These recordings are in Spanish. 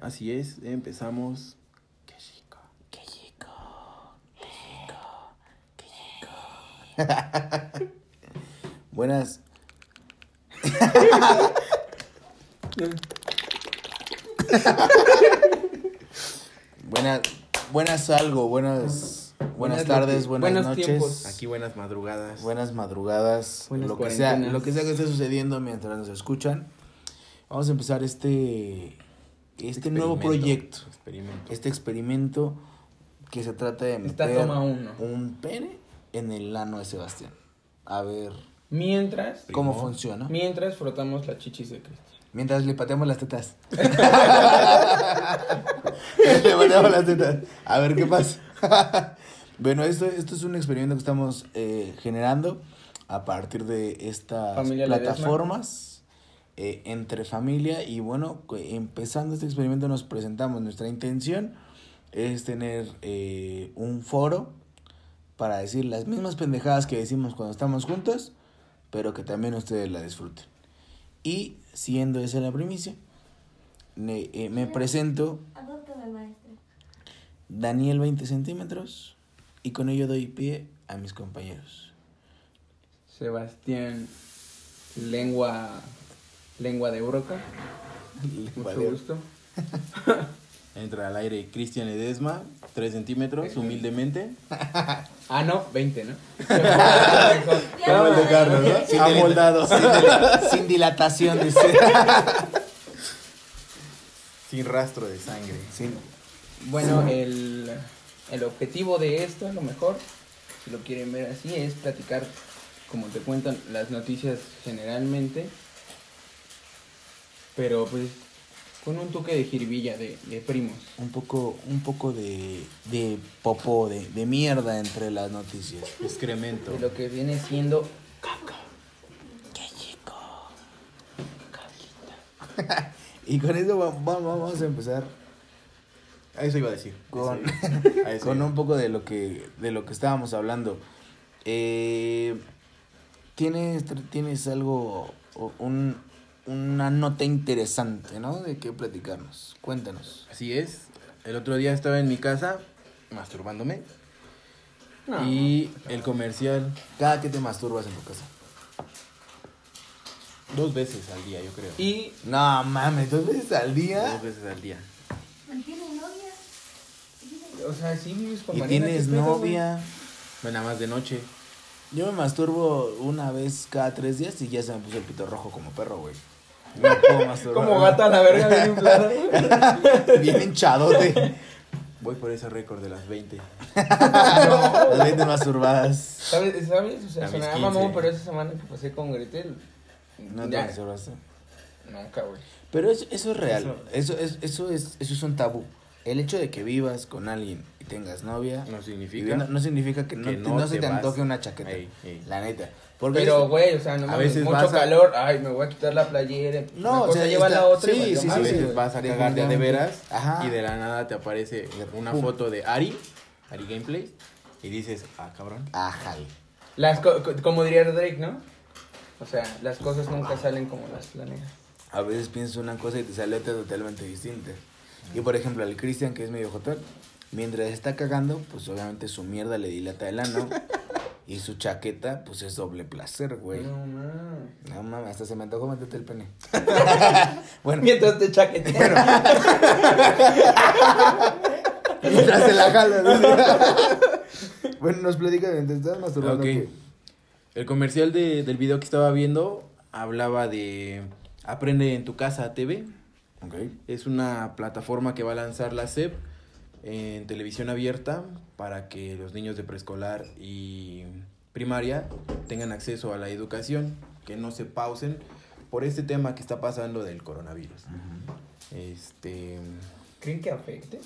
Así es, empezamos. ¡Qué rico! ¡Qué rico! ¡Qué rico! ¡Qué rico! Buenas. Buenas tardes, buenas noches. Aquí buenas madrugadas. Lo que sea que esté sucediendo mientras nos escuchan. Vamos a empezar este nuevo proyecto. Este experimento que se trata de meter un pene en el ano de Sebastián. A ver cómo funciona. Mientras frotamos las chichis de Cristian. Mientras le pateamos las tetas. Le pateamos las tetas. A ver qué pasa. Bueno, esto es un experimento que estamos generando a partir de estas plataformas entre familia. Y bueno, empezando este experimento nos presentamos. Nuestra intención es tener un foro para decir las mismas pendejadas que decimos cuando estamos juntos, pero que también ustedes la disfruten. Y siendo esa la primicia, me presento. Adóptame, maestro. Daniel 20 centímetros. Y con ello doy pie a mis compañeros. Sebastián, lengua de broca. Mucho gusto. Entra al aire Cristian Ledesma, 3 centímetros, humildemente. 20, ¿no? Como el de Carlos, ¿no? Amoldado. Sin dilatación, dice. Sin rastro de sangre. Sí. Bueno, el objetivo de esto, a lo mejor, si lo quieren ver así, es platicar, como te cuentan las noticias generalmente. Pero pues con un toque de jiribilla, de primos. Un poco de popó, de mierda entre las noticias. Excremento. De lo que viene siendo... ¡Qué chico! ¡Caquita! Y con eso vamos a empezar. A eso iba a decir. Con un poco de lo que estábamos hablando. ¿Tienes algo... una nota interesante, ¿no? De qué platicarnos. Cuéntanos. Así es. El otro día estaba en mi casa masturbándome. No, y el comercial. ¿Cada que te masturbas en tu casa? 2 veces al día, yo creo. Y... No, mames, 2 veces al día. 2 veces al día. ¿Tienes novia? O sea, sí vives con Marina. ¿Y tienes novia? Bueno, nada más de noche. Yo me masturbo una vez cada 3 días y ya se me puso el pito rojo como perro, güey. No puedo masturbar. Como gato a la verga, bien inflado. Bien hinchadote. Voy por ese récord de las 20. Las 20 masturbadas. ¿Sabes? O sea, sonaba mamón, pero esa semana que pasé con Gretel. No te masturbaste. Nunca, güey. Pero eso es real. Eso es un tabú. El hecho de que vivas con alguien y tengas novia no significa que no se te antoje una chaqueta. Ey. La neta. Porque pero, güey, o sea, no a veces mucho calor. Ay, me voy a quitar la playera. No, una cosa lleva la otra. Sí, y sí, a veces vas a cagar de veras. Ajá. Y de la nada te aparece una foto de Ari Gameplay. Y dices, cabrón. Ajá. Como diría Drake, ¿no? O sea, las cosas nunca salen como las planeas. A veces piensas una cosa y te sale otra totalmente distinta. Y por ejemplo, al Cristian, que es medio jotón, mientras está cagando, pues obviamente su mierda le dilata el ano. Y su chaqueta, pues es doble placer, güey. No mames, hasta se me antojó meterte el pene. Bueno, mientras te chaqueteas. Bueno. Mientras se la jala, ¿no? Bueno, nos platica de estás masturbando. Okay. El comercial del video que estaba viendo hablaba de Aprende en tu casa TV. Okay. Es una plataforma que va a lanzar la SEP en televisión abierta para que los niños de preescolar y primaria tengan acceso a la educación, que no se pausen por este tema que está pasando del coronavirus. Uh-huh. ¿Creen que afecte?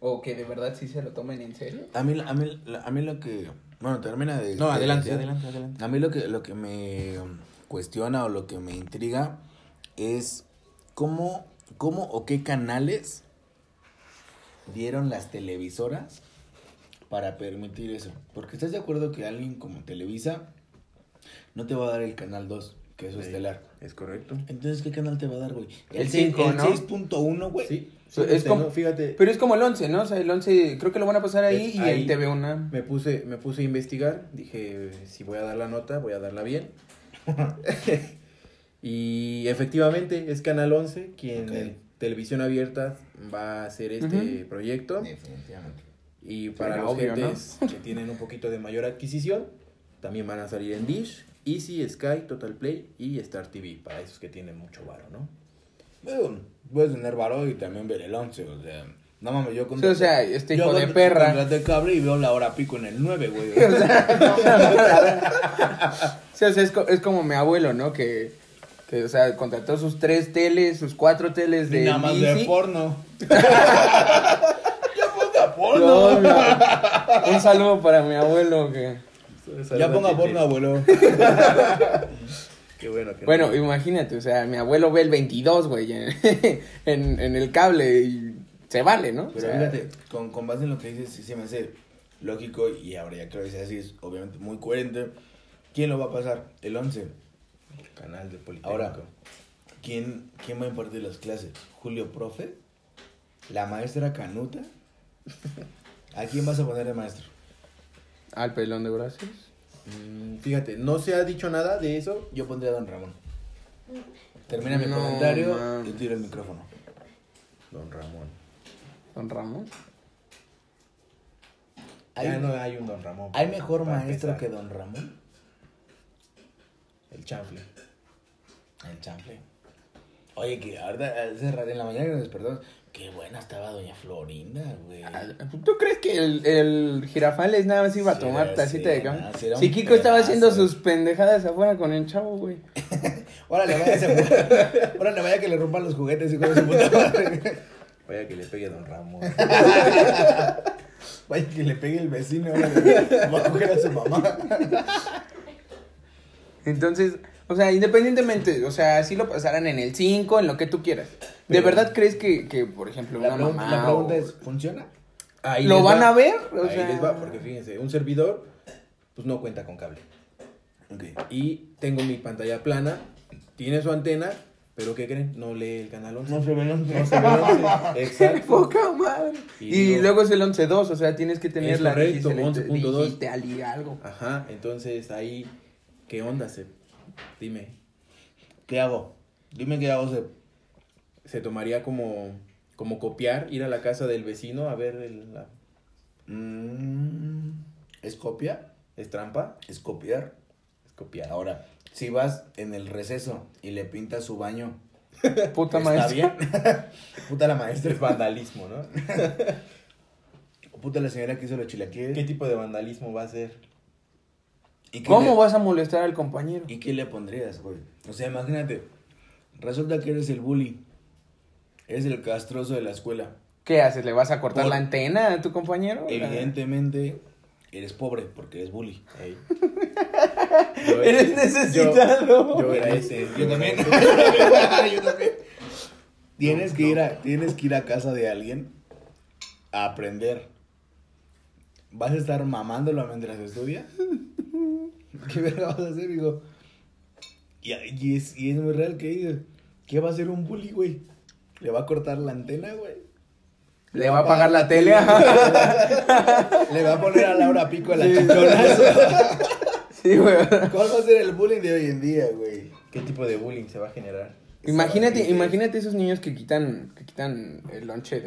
¿O que de verdad sí se lo tomen en serio? A mí lo que... Bueno, termina de... No, adelante. A mí lo que me cuestiona o lo que me intriga es... ¿Cómo o qué canales dieron las televisoras para permitir eso? Porque estás de acuerdo que alguien como Televisa no te va a dar el canal 2. Que es Estelar. Es correcto. Entonces, ¿qué canal te va a dar, güey? El 5, el 6.1, güey. Sí. Es como, fíjate. Pero es como el 11, ¿no? O sea, el 11 creo que lo van a pasar ahí, y ahí el TV Una. Me puse a investigar. Dije, si voy a dar la nota, voy a darla bien. Y efectivamente es Canal 11 quien en televisión abierta va a hacer este proyecto. Definitivamente. Y para los gentes, ¿no?, que tienen un poquito de mayor adquisición, también van a salir en Dish, Easy, Sky, Total Play y Star TV. Para esos que tienen mucho varo, ¿no? Bueno, puedes tener varo y también ver el 11, o sea, no mames, yo contraté, o sea, este hijo de perra, contraté cable y veo la hora pico en el 9, güey. O sea, no. O sea, es como mi abuelo, ¿no? Que o sea, contrató sus 3 teles, sus 4 teles de... Y nada más de porno. Ya ponga porno. No, un saludo para mi abuelo que... Ya ponga porno, abuelo. Qué bueno, que bueno, no, imagínate, o sea, mi abuelo ve el 22, güey, en el cable y se vale, ¿no? Pero o sea, fíjate, con base en lo que dices, sí se me hace lógico, y ahora ya creo que así es obviamente muy coherente. ¿Quién lo va a pasar? El 11. Canal de Politécnico. Ahora, ¿quién va a impartir las clases? ¿Julio Profe? ¿La maestra Canuta? ¿A quién vas a poner de maestro? Al pelón de brazos. Fíjate, no se ha dicho nada de eso. Yo pondría a Don Ramón. Termina mi comentario, man, y tiro el micrófono. Don Ramón. ¿Don Ramón? Ya no hay un Don Ramón. ¿Hay mejor maestro que Don Ramón? El chanfle. El chanfle. Oye, que ahorita hace rato en la mañana que nos despertamos, qué buena estaba doña Florinda, güey. ¿Tú crees que el Girafales nada más iba a tomar tacita de cama? Si Kiko estaba haciendo sus pendejadas afuera con el chavo, güey. Órale, vaya se... Órale, vaya que le rompan los juguetes y con su puta madre. Vaya que le pegue a Don Ramón. Vaya que le pegue el vecino. Va a coger a su mamá. Entonces, o sea, independientemente, o sea, si lo pasarán en el 5, en lo que tú quieras. ¿De verdad crees que por ejemplo, una mamá... La pregunta es, ¿funciona? Ahí ¿lo van a ver? O ahí sea... les va, porque fíjense, un servidor, pues no cuenta con cable. Okay. Y tengo mi pantalla plana, tiene su antena, pero ¿qué creen? No lee el canal 11. No se ve el 11. No se ve el 11. Exacto. Poca madre. Y luego es el 11.2, o sea, tienes que tener la región 11.2 digital y algo. Ajá, entonces ahí... ¿Qué onda, Seb? Dime. ¿Qué hago? Dime qué hago, Seb. Se tomaría como copiar, ir a la casa del vecino a ver la... ¿Es copia? ¿Es trampa? ¿Es copiar? Es copiar. Ahora, si vas en el receso y le pintas su baño... Puta maestra. ¿Está bien? Puta la maestra. Es vandalismo, ¿no? O puta la señora que hizo los chilaquiles. ¿Qué tipo de vandalismo va a ser? ¿Cómo vas a molestar al compañero? ¿Y qué le pondrías, güey? O sea, imagínate, resulta que eres el bully, eres el castroso de la escuela. ¿Qué haces? ¿Le vas a cortar la antena a tu compañero? Evidentemente, eres pobre porque eres bully. Hey. Eres necesitado. Yo era ese. Yo también. Tienes que ir a casa de alguien a aprender. ¿Vas a estar mamándolo mientras estudia? ¿Qué verga vas a hacer, hijo? Y es muy real que dices, ¿qué va a hacer un bully, güey? ¿Le va a cortar la antena, güey? ¿Le va a apagar la tele? ¿Le va a poner a Laura Pico la chichonaza? Sí, güey. ¿Cuál va a ser el bullying de hoy en día, güey? ¿Qué tipo de bullying se va a generar? Imagínate esos niños que quitan el lonche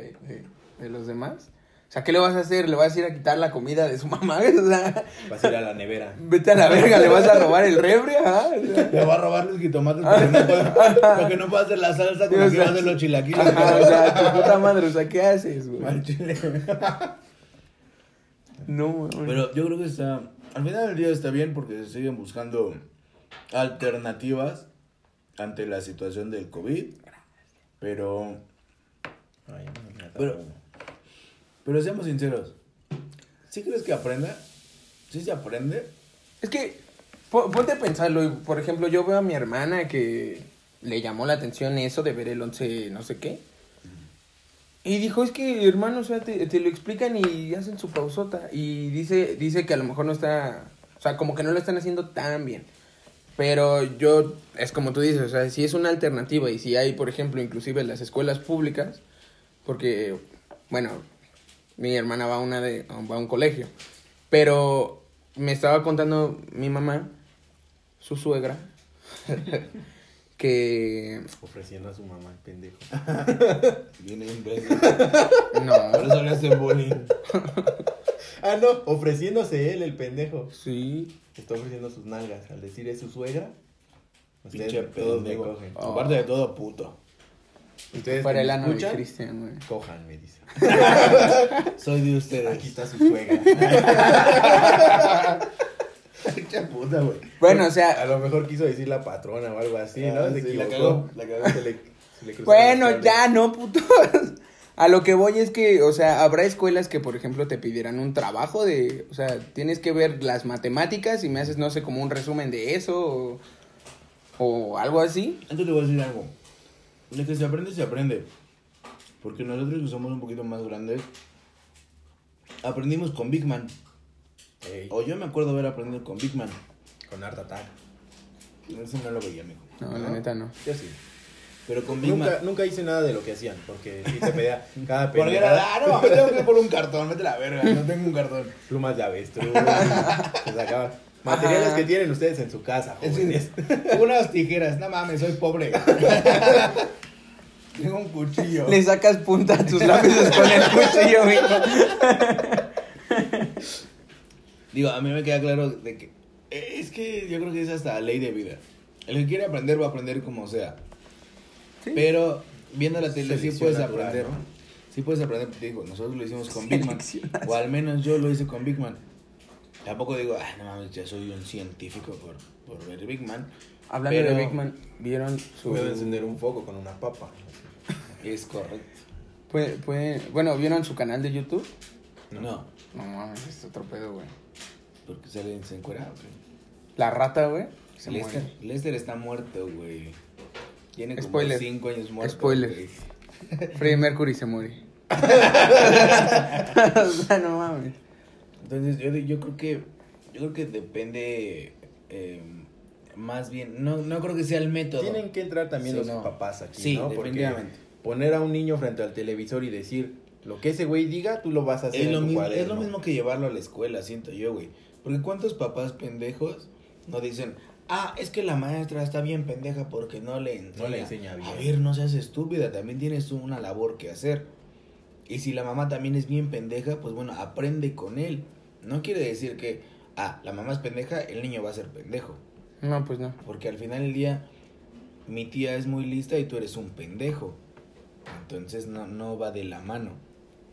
de los demás. O sea, ¿qué le vas a hacer? ¿Le vas a ir a quitar la comida de su mamá? O sea, vas a ir a la nevera. Vete a la verga, ¿le vas a robar el refri? ¿Ah? O sea, le va a robar los jitomates porque no puede hacer la salsa con que va a hacer los chilaquiles. Ajá, o sea, tu puta madre, o sea, ¿qué haces, güey? Mal chile. No, güey. Pero yo creo que está... Al final del día está bien porque se siguen buscando alternativas ante la situación del COVID. Pero... Ay, no, Pero seamos sinceros, ¿sí crees que aprenda? ¿Sí se aprende? Es que, ponte a pensarlo, y, por ejemplo, yo veo a mi hermana que le llamó la atención eso de ver el 11 no sé qué. Y dijo, es que, hermano, o sea, te lo explican y hacen su pausota. Y dice que a lo mejor no está, o sea, como que no lo están haciendo tan bien. Pero yo, es como tú dices, o sea, si es una alternativa y si hay, por ejemplo, inclusive las escuelas públicas, porque, bueno, mi hermana va a un colegio, pero me estaba contando mi mamá, su suegra, que... Ofreciendo a su mamá, el pendejo. Viene imbécil. No. Por eso le hacen bullying. Ah, no, ofreciéndose él, el pendejo. Sí. Está ofreciendo sus nalgas. Al decir es su suegra, pinche pedo me cogen. Oh. Aparte de todo, puto. Ustedes para el ano de Cristian, güey. Cojan, me dice. Soy de ustedes. Aquí está su suegra. Pinche puta, güey. Bueno, o sea. A lo mejor quiso decir la patrona o algo así, ¿no? Se equivocó. La cagó, se le cruzó. Bueno, ya, no, putos. A lo que voy es que, o sea, habrá escuelas que, por ejemplo, te pidieran un trabajo de... O sea, tienes que ver las matemáticas y me haces, no sé, como un resumen de eso o algo así. Entonces te voy a decir algo. De que se aprende, se aprende. Porque nosotros que somos un poquito más grandes, aprendimos con Big Man. Hey. O yo me acuerdo haber aprendido con Big Man. Con Art Attack. Eso no lo veía, amigo. No, la neta no. Yo sí. Pero con nunca hice nada de lo que hacían, porque sí te pedía cada pelea. Porque era, no, me tengo que ir por un cartón, vete la verga, no tengo un cartón. Plumas de avestruz, se sacaban. Materiales que tienen ustedes en su casa, jóvenes. Unas tijeras, no mames, soy pobre. Tengo un cuchillo. Le sacas punta a tus lápices con el cuchillo, mijo. Digo, a mí me queda claro de que... Es que yo creo que es hasta ley de vida. El que quiere aprender va a aprender como sea. Sí. Pero viendo la tele sí puedes aprender, ¿no? Sí puedes aprender, te digo, nosotros lo hicimos con Big Man, o al menos yo lo hice con Big Man. Tampoco digo, ah, no mames, ya soy un científico por ver Big Man. Hablando de Big Man, ¿vieron su...? Puedo encender un foco con una papa. Es correcto. Bueno, ¿vieron su canal de YouTube? No. No mames, es otro pedo, güey. Porque salen se encuera, güey. La rata, güey. Lester está muerto, güey. Tiene como 5 años muerto. Spoiler. Freddie Mercury se muere. O sea, no mames. Entonces, yo creo que depende más bien. No creo que sea el método. Tienen que entrar también los papás aquí, sí, ¿no? Porque poner a un niño frente al televisor y decir lo que ese güey diga, tú lo vas a hacer. Es lo mismo que llevarlo a la escuela, siento yo, güey. Porque ¿cuántos papás pendejos no dicen... Ah, es que la maestra está bien pendeja porque no le enseña bien. A ver, no seas estúpida, también tienes una labor que hacer. Y si la mamá también es bien pendeja, pues bueno, aprende con él. No quiere decir que, la mamá es pendeja, el niño va a ser pendejo. No, pues no. Porque al final del día, mi tía es muy lista y tú eres un pendejo. Entonces no va de la mano.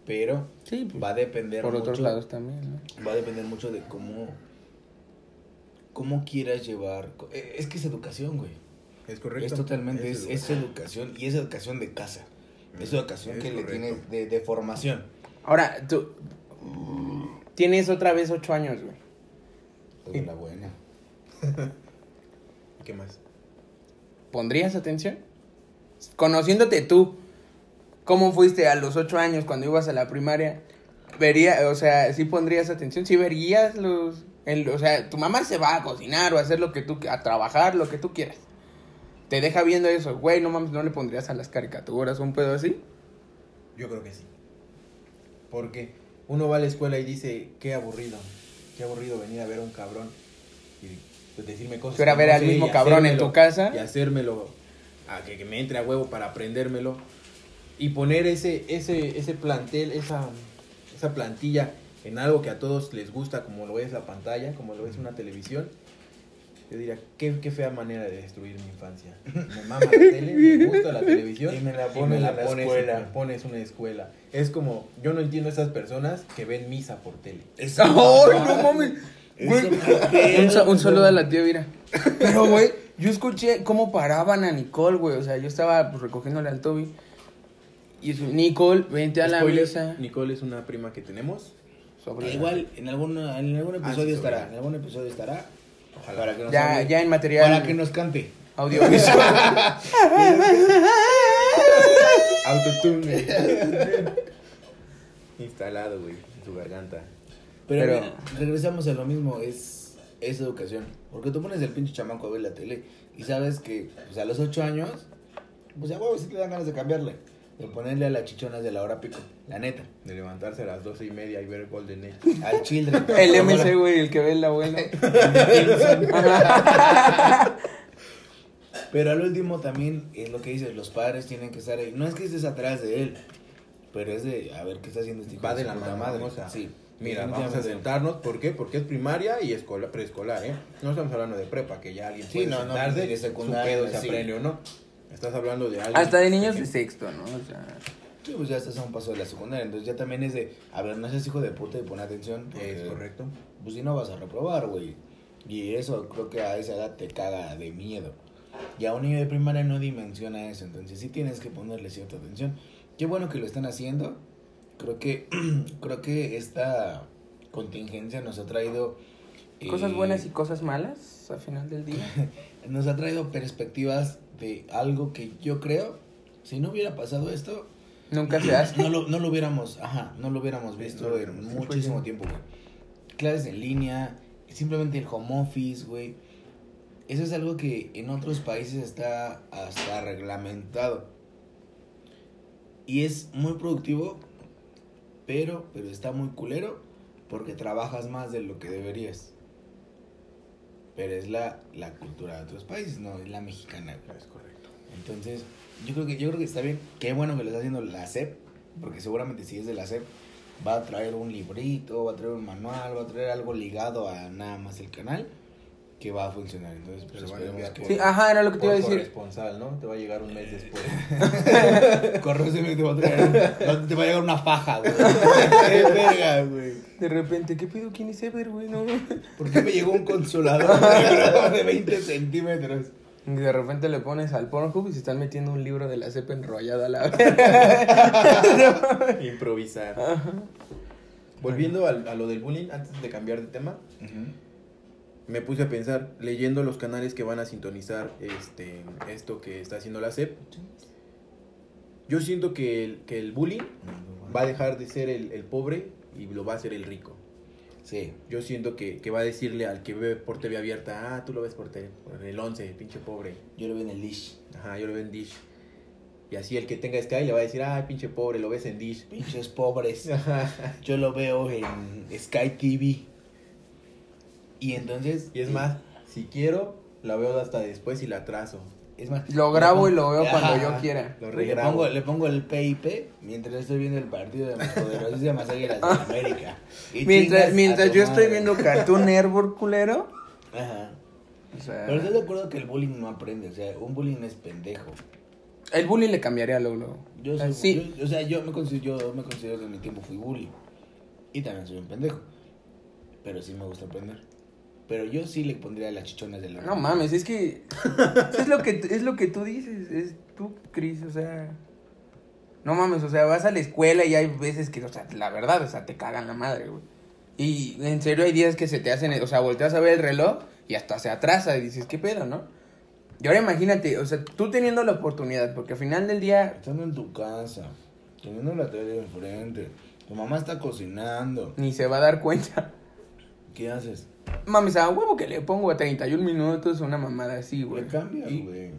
Pero sí, pues, va a depender por mucho, otros lados también, ¿no? Va a depender mucho de cómo quieras llevar... Es que es educación, güey. Es correcto. Es totalmente... Es educación. Y es educación de casa. Es educación es que correcto. Le tienes de formación. Ahora, tú... Tienes otra vez 8 años, güey. Es de la buena. ¿Qué más? ¿Pondrías atención? Conociéndote tú, ¿cómo fuiste a los 8 años cuando ibas a la primaria? Vería, o sea, ¿sí pondrías atención? ¿Sí verías los... o sea, tu mamá se va a cocinar o a hacer lo que tú... A trabajar lo que tú quieras. Te deja viendo eso. Güey, no mames, ¿no le pondrías a las caricaturas un pedo así? Yo creo que sí. Porque uno va a la escuela y dice... Qué aburrido venir a ver a un cabrón. Y decirme cosas... Pero a ver al mismo cabrón en tu casa. Y hacérmelo... A que me entre a huevo para aprendérmelo. Y poner ese plantel, esa plantilla... en algo que a todos les gusta, como lo es la pantalla, como lo es una televisión, yo diría, qué fea manera de destruir mi infancia. Me mama la tele, me gusta la televisión, y me la pones en la escuela. Me pones una escuela. Es como, yo no entiendo a esas personas que ven misa por tele. ¡Ay, no mames! Un saludo a la tía Vira. Pero, güey, yo escuché cómo paraban a Nicole, güey. O sea, yo estaba pues, recogiéndole al Toby. Y Nicole, vente a la misa. Nicole es una prima que tenemos. Igual en algún episodio estará, en algún episodio estará. Ojalá. Para que nos ya en material. Para que nos cante. Audiovisual. Autotune. Instalado, güey, en tu garganta. Pero mira, regresamos a lo mismo, es es educación. Porque tú pones el pinche chamaco a ver la tele y sabes que pues, a los 8 años, pues ya huevos, sí te dan ganas de cambiarle. De ponerle a las chichonas de la hora pico, la neta. De levantarse a las 12:30 y ver Golden Age. Al Children. El MC, güey, el que ve el abuelo. Pero al último también es lo que dices, los padres tienen que estar ahí. No es que estés atrás de él, pero es de a ver qué está haciendo este hijo. Va de la madre. O sea, sí. Mira, vamos a sentarnos, ¿por qué? Porque es primaria y preescolar, ¿eh? No estamos hablando de prepa, que ya alguien puede sentarse, de secundaria, su pedo se aprende o no. Estás hablando de alguien. Hasta de niños de sexto, ¿no? O sea... Sí, pues ya estás a un paso de la secundaria, entonces ya también es de... A ver, no seas hijo de puta y pon atención. Es correcto. Pues si no vas a reprobar, güey. Y eso creo que a esa edad te caga de miedo. Y a un niño de primaria no dimensiona eso, entonces sí tienes que ponerle cierta atención. Qué bueno que lo están haciendo. Creo que esta contingencia nos ha traído... Cosas buenas y cosas malas al final del día. Nos ha traído perspectivas de algo que yo creo, si no hubiera pasado esto... Nunca se hace. No lo hubiéramos visto en muchísimo tiempo, güey. Clases en línea, simplemente el home office, güey. Eso es algo que en otros países está hasta reglamentado. Y es muy productivo, pero está muy culero porque trabajas más de lo que deberías. Pero es la cultura de otros países, no es la mexicana. Es correcto. Entonces, yo creo que está bien. Qué bueno que lo está haciendo la SEP, porque seguramente si es de la SEP va a traer un librito, va a traer un manual, va a traer algo ligado a nada más el canal que va a funcionar. Entonces, pues esperemos que... Sí, ajá, era lo que te iba a decir. Corresponsal, ¿no? Te va a llegar un mes después. Corresponsal, te va a llegar una faja, güey. ¡Qué verga, güey! De repente, ¿qué pedo? ¿Quién es Ever, güey? No. ¿Por qué me llegó un consolador de 20 centímetros? De repente le pones al Pornhub y se están metiendo un libro de la cepa enrollada a la verga. Improvisar. Ajá. Volviendo a lo del bullying, antes de cambiar de tema... Uh-huh. Me puse a pensar, leyendo los canales que van a sintonizar esto que está haciendo la SEP, yo siento que el bullying va a dejar de ser el pobre y lo va a hacer el rico. Sí. Yo siento que va a decirle al que ve por TV abierta, tú lo ves por el 11, pinche pobre. Yo lo veo en el Dish. Ajá, yo lo veo en Dish. Y así el que tenga Sky le va a decir, pinche pobre, lo ves en Dish. Pinches pobres. Yo lo veo en Sky TV. Y entonces... Y es más, si quiero, la veo hasta después y la trazo. Es más... Lo grabo y lo veo cuando yo quiera. Lo regrabo. Le pongo el PIP mientras estoy viendo el partido de las poderosísimas Águilas de América. Y mientras yo estoy viendo Cartoon Network, culero. Ajá. O sea, pero estás de acuerdo que el bullying no aprende. O sea, un bullying es pendejo. El bullying le cambiaría a Lolo. Sí. Yo me considero que en mi tiempo fui bully. Y también soy un pendejo. Pero sí me gusta aprender. Pero yo sí le pondría las chichonas de la... No mames, es que... es lo que tú dices, es tú, Cris, o sea... No mames, o sea, vas a la escuela y hay veces que, o sea, la verdad, o sea, te cagan la madre, güey. Y en serio hay días que se te hacen... O sea, volteas a ver el reloj y hasta se atrasa y dices, ¿qué pedo, no? Y ahora imagínate, o sea, tú teniendo la oportunidad, porque al final del día... Estando en tu casa, teniendo la tele enfrente, tu mamá está cocinando. Ni se va a dar cuenta. ¿Qué haces? Mames, a huevo que le pongo a 31 minutos una mamada así, güey. Le cambias, güey.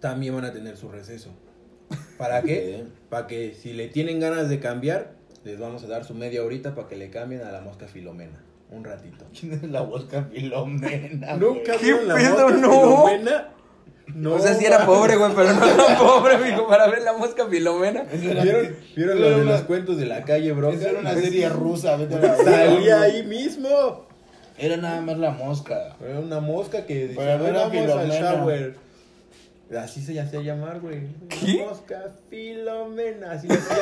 También van a tener su receso. ¿Para qué? Para que si le tienen ganas de cambiar, les vamos a dar su media horita para que le cambien a la mosca Filomena. Un ratito. ¿Quién es la mosca Filomena? ¿Nunca vieron la mosca Filomena? No, o sea, sí era pobre, güey, pero no era pobre, mijo, para ver la mosca Filomena. ¿Vieron los de los cuentos de la calle, bro? Esa era una serie rusa. Salía ahí mismo. Era nada más la mosca. Era una mosca que decía, pero era Filomena. Shower. Así se hacía llamar, güey. ¿Qué? Una mosca Filomena. Así se hacía.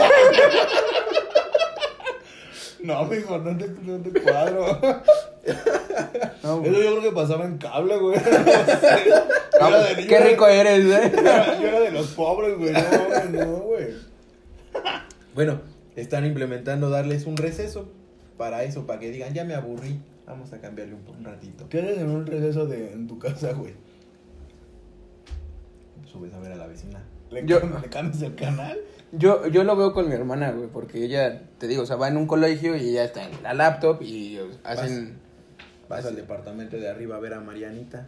No, mijo, no te cuadro. No, eso yo creo que pasaba en cable, güey. No sé. No, qué rico eres, güey. Yo era de los pobres, güey. No, güey. Bueno, están implementando darles un receso para eso, para que digan, ya me aburrí. Vamos a cambiarle un ratito. ¿Qué haces en un receso en tu casa, güey? Subes a ver a la vecina. ¿Le cambias el canal? Yo lo veo con mi hermana, güey, porque ella, te digo, o sea, va en un colegio y ella está en la laptop y hacen... Vas al departamento de arriba a ver a Marianita.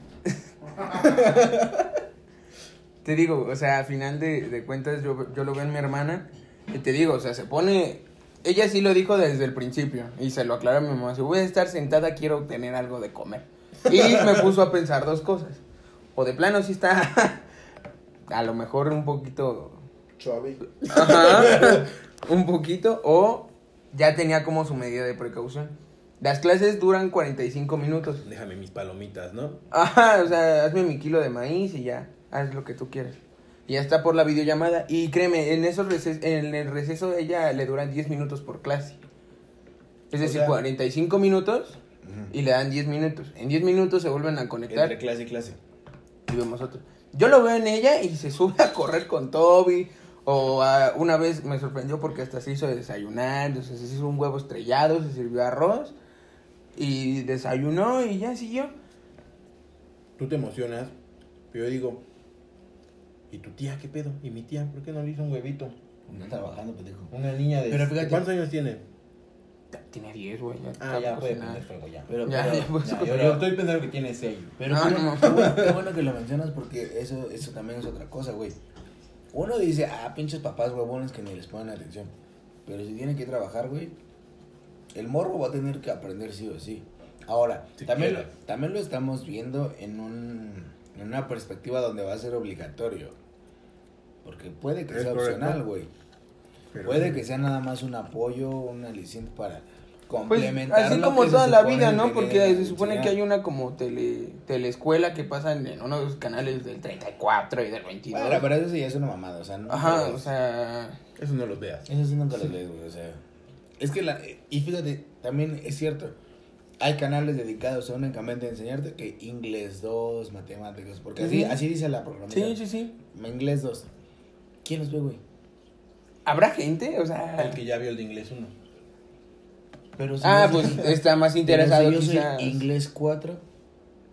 Te digo, o sea, al final de cuentas yo lo veo en mi hermana. Y te digo, o sea, se pone... Ella sí lo dijo desde el principio. Y se lo aclaró a mi mamá. Si voy a estar sentada, quiero obtener algo de comer. Y me puso a pensar dos cosas. O de plano sí está... A lo mejor un poquito... Chubby. Ajá. Un poquito. O ya tenía como su medida de precaución. Las clases duran 45 minutos. Déjame mis palomitas, ¿no? Ajá, o sea, hazme mi kilo de maíz y ya. Haz lo que tú quieras. Y ya está por la videollamada. Y créeme, en el receso ella le duran 10 minutos por clase. Es decir, o sea, 45 minutos y le dan 10 minutos. En 10 minutos se vuelven a conectar. Entre clase y clase. Y vemos otro. Yo lo veo en ella y se sube a correr con Toby. O una vez me sorprendió porque hasta se hizo desayunar. Entonces se hizo un huevo estrellado, se sirvió arroz. Y desayunó y ya siguió. Tú te emocionas. Pero yo digo, ¿y tu tía qué pedo? ¿Y mi tía? ¿Por qué no le hizo un huevito? Está trabajando, pendejo. Una niña de... Pero fíjate, ¿cuántos años tiene? Tiene 10, güey. Ah, ya puede prender fuego, ya. Yo estoy pensando que tiene 6. Pero qué bueno que lo mencionas porque eso también es otra cosa, güey. Uno dice, pinches papás huevones que ni les ponen atención. Pero si tienen que trabajar, güey, el morro va a tener que aprender sí o sí. Ahora, si también lo estamos viendo en una perspectiva donde va a ser obligatorio. Porque puede que sea opcional, güey. Puede que sea nada más un apoyo, un aliciente para complementar. Pues, así lo como que toda la vida, ¿no? Porque se supone que hay una como teleescuela que pasan en unos canales del 34 y del 22. Ahora, pero eso sí es una mamada, o sea, no. Ajá, o sea, eso no los veas. Eso sí nunca los lees, güey, o sea. Es que y fíjate, también es cierto. Hay canales dedicados únicamente a enseñarte que inglés 2, matemáticas, porque así dice la programación. Sí. Inglés 2. ¿Quién los ve, güey? ¿Habrá gente? O sea... El que ya vio el de inglés 1. Pero si pues está más interesado. Pero si yo soy inglés 4,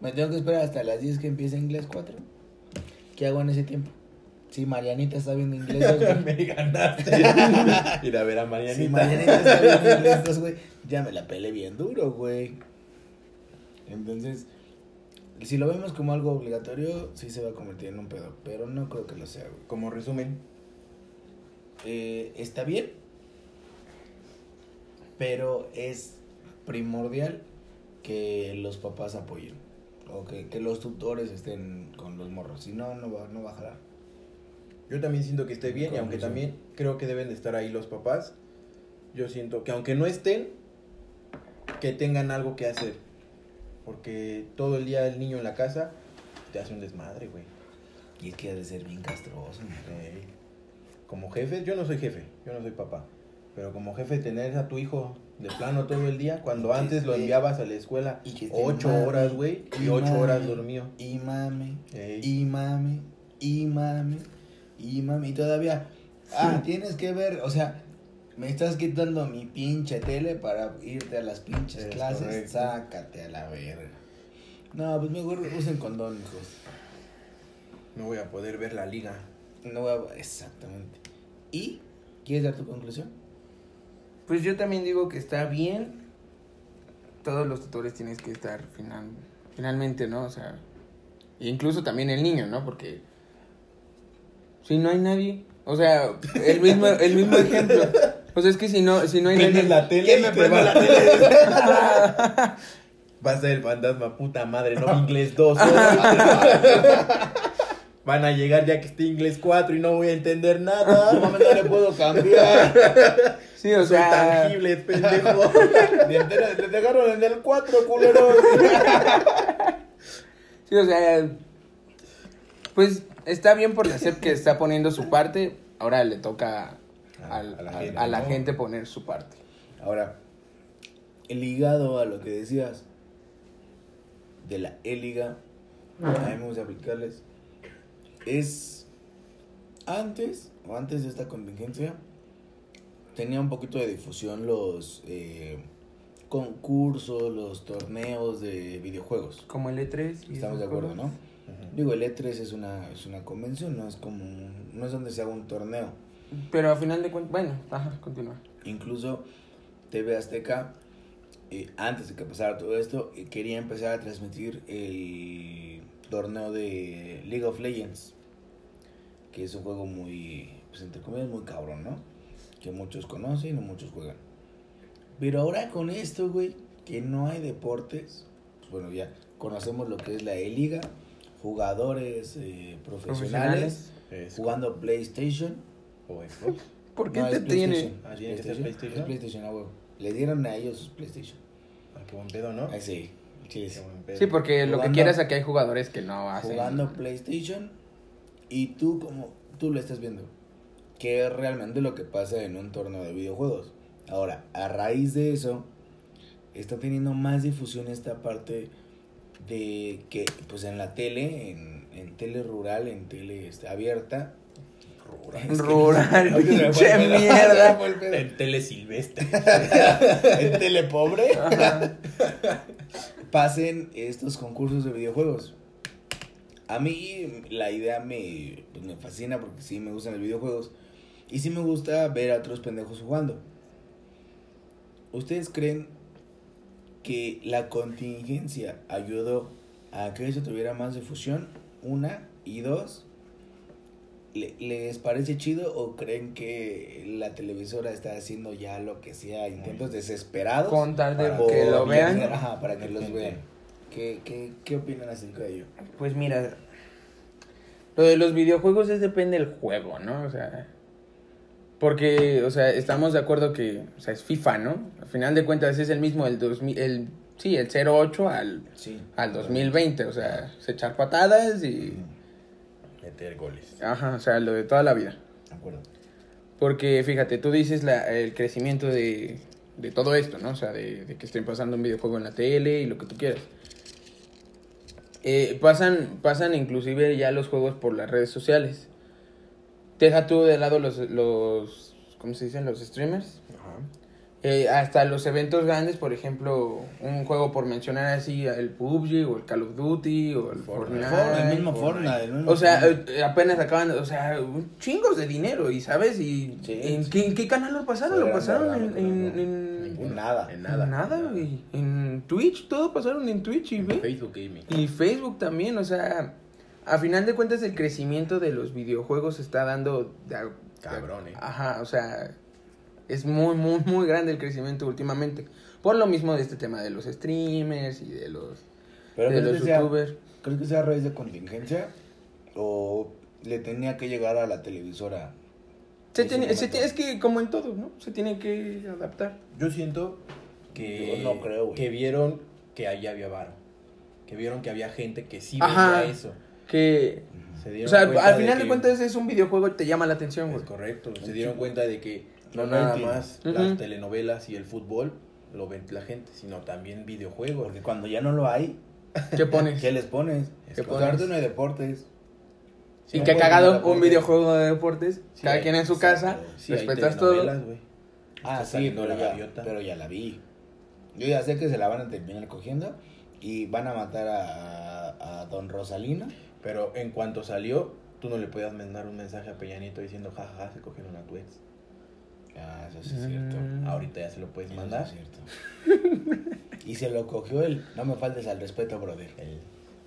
me tengo que esperar hasta las 10 que empiece inglés 4. ¿Qué hago en ese tiempo? Si Marianita está viendo inglés 2, güey. Me ganaste. Ir a ver a Marianita. Si Marianita está viendo inglés 2, güey, ya me la peleé bien duro, güey. Entonces, si lo vemos como algo obligatorio, sí se va a convertir en un pedo. Pero no creo que lo sea, güey. Como resumen... está bien, pero es primordial que los papás apoyen o que los tutores estén con los morros, si no, no va a jalar. Yo también siento que esté bien. Conclusión. Y aunque también creo que deben de estar ahí los papás, yo siento que aunque no estén, que tengan algo que hacer, porque todo el día el niño en la casa te hace un desmadre, güey. Y es que ha de ser bien castroso, güey. Como jefe, yo no soy jefe, yo no soy papá, pero como jefe tener a tu hijo de plano todo el día, cuando antes lo enviabas a la escuela 8 horas, güey, y 8 horas dormido. Y mame, y mame, y mame, y mame, y todavía, tienes que ver, o sea, me estás quitando mi pinche tele para irte a las pinches clases, correcto. Sácate a la verga. No, pues mejor usen condón, hijos. No voy a poder ver la liga. Exactamente. ¿Y quieres dar tu conclusión? Pues yo también digo que está bien. Todos los tutores tienes que estar finalmente, ¿no? O sea, incluso también el niño, ¿no? Porque si no hay nadie, o sea, el mismo ejemplo. O sea, es que si no hay nadie, la tele. ¿Quién me prende la tele? Va a ser el fantasma, puta madre, no inglés 2. Van a llegar ya que esté inglés 4 y no voy a entender nada. No le puedo cambiar. Sí, o sea. Soy tangible, pendejo. Te dejaron en el 4, culeros. Sí, o sea. Pues está bien por la SEP que está poniendo su parte. Ahora le toca a la gente poner su parte. Ahora, ligado a lo que decías de la E-Liga, debemos de aplicarles. Es antes de esta contingencia tenía un poquito de difusión los concursos, los torneos de videojuegos. Como el E3. Estamos de acuerdo, ¿no? Uh-huh. Digo, el E3 es una convención, no es donde se haga un torneo. Pero a final de cuentas, bueno, continúa. Incluso TV Azteca antes de que pasara todo esto, quería empezar a transmitir el torneo de League of Legends, que es un juego muy, pues entre comillas, muy cabrón, ¿no? Que muchos conocen o muchos juegan. Pero ahora con esto, güey, que no hay deportes, pues bueno, ya conocemos lo que es la E-Liga, jugadores profesionales jugando PlayStation o Xbox. ¿Por qué no, te tiene? Ah, ¿tiene que ser PlayStation? Es PlayStation, ah, güey. Le dieron a ellos sus PlayStation. Ah, qué buen pedo, ¿no? Sí. Sí, porque jugando, lo que quieras es que hay jugadores que no hacen. Jugando PlayStation y tú, como tú lo estás viendo, que es realmente lo que pasa en un torneo de videojuegos. Ahora, a raíz de eso, está teniendo más difusión esta parte de que, pues en la tele, en tele rural, en tele abierta. Rural, pinche mierda. En tele silvestre. En tele pobre. Ajá. Pasen estos concursos de videojuegos. A mí la idea me fascina porque sí me gustan los videojuegos. Y sí me gusta ver a otros pendejos jugando. ¿Ustedes creen que la contingencia ayudó a que eso tuviera más difusión? Una y dos. ¿Les parece chido o creen que la televisora está haciendo ya lo que sea, intentos desesperados? Con tal de que lo vean. Ajá, para que los vean. ¿Qué opinan acerca de ello? Pues mira, lo de los videojuegos es depende del juego, ¿no? O sea, porque, o sea, estamos de acuerdo que, o sea, es FIFA, ¿no? Al final de cuentas es el mismo, el 08 al 2020, o sea, es echar patadas y... meter goles. Ajá, o sea, lo de toda la vida. De acuerdo. Porque, fíjate, tú dices el crecimiento de todo esto, ¿no? O sea, de que estén pasando un videojuego en la tele y lo que tú quieras. Pasan inclusive ya los juegos por las redes sociales. Deja tú de lado los ¿cómo se dicen? Los streamers. Ajá. Hasta los eventos grandes, por ejemplo, un juego por mencionar así, el PUBG o el Call of Duty o el Fortnite. El mismo Fortnite. O sea, apenas acaban, o sea, chingos de dinero, y ¿sabes? Y sí, ¿Qué canal lo pasaron? Lo pasaron en nada. En nada. Y en Twitch, todo pasaron en Twitch. Y Facebook Gaming. Y Facebook también, o sea, a final de cuentas el crecimiento de los videojuegos se está dando... cabrón, ajá, o sea... Es muy, muy, muy grande el crecimiento últimamente. Por lo mismo de este tema de los streamers y de los, youtubers. ¿Crees que sea a raíz de contingencia? ¿O le tenía que llegar a la televisora? Es que como en todo, ¿no? Se tiene que adaptar. Yo siento que... Yo no creo, güey. Que vieron que ahí había varo. Que vieron que había gente que sí veía eso. Que... Se dieron, o sea, al final de cuentas es un videojuego y te llama la atención, güey. Es correcto. Se dieron cuenta de que... No nada más las telenovelas y el fútbol lo ven la gente, sino también videojuegos. Porque cuando ya no lo hay, ¿qué pones? ¿Qué les pones? Escucharte uno de deportes. Sí, y que cagado un videojuego de deportes, sí, cada quien en su casa, sí, respetas todo. Ah, sí, pero ya la vi. Yo ya sé que se la van a terminar cogiendo y van a matar a Don Rosalina. Pero en cuanto salió, tú no le podías mandar un mensaje a Peña Nieto diciendo jajaja, se cogieron a tu ex. Ah, eso sí es cierto. Ahorita ya se lo puedes mandar. Eso es cierto. Y se lo cogió el no me faltes al respeto, brother.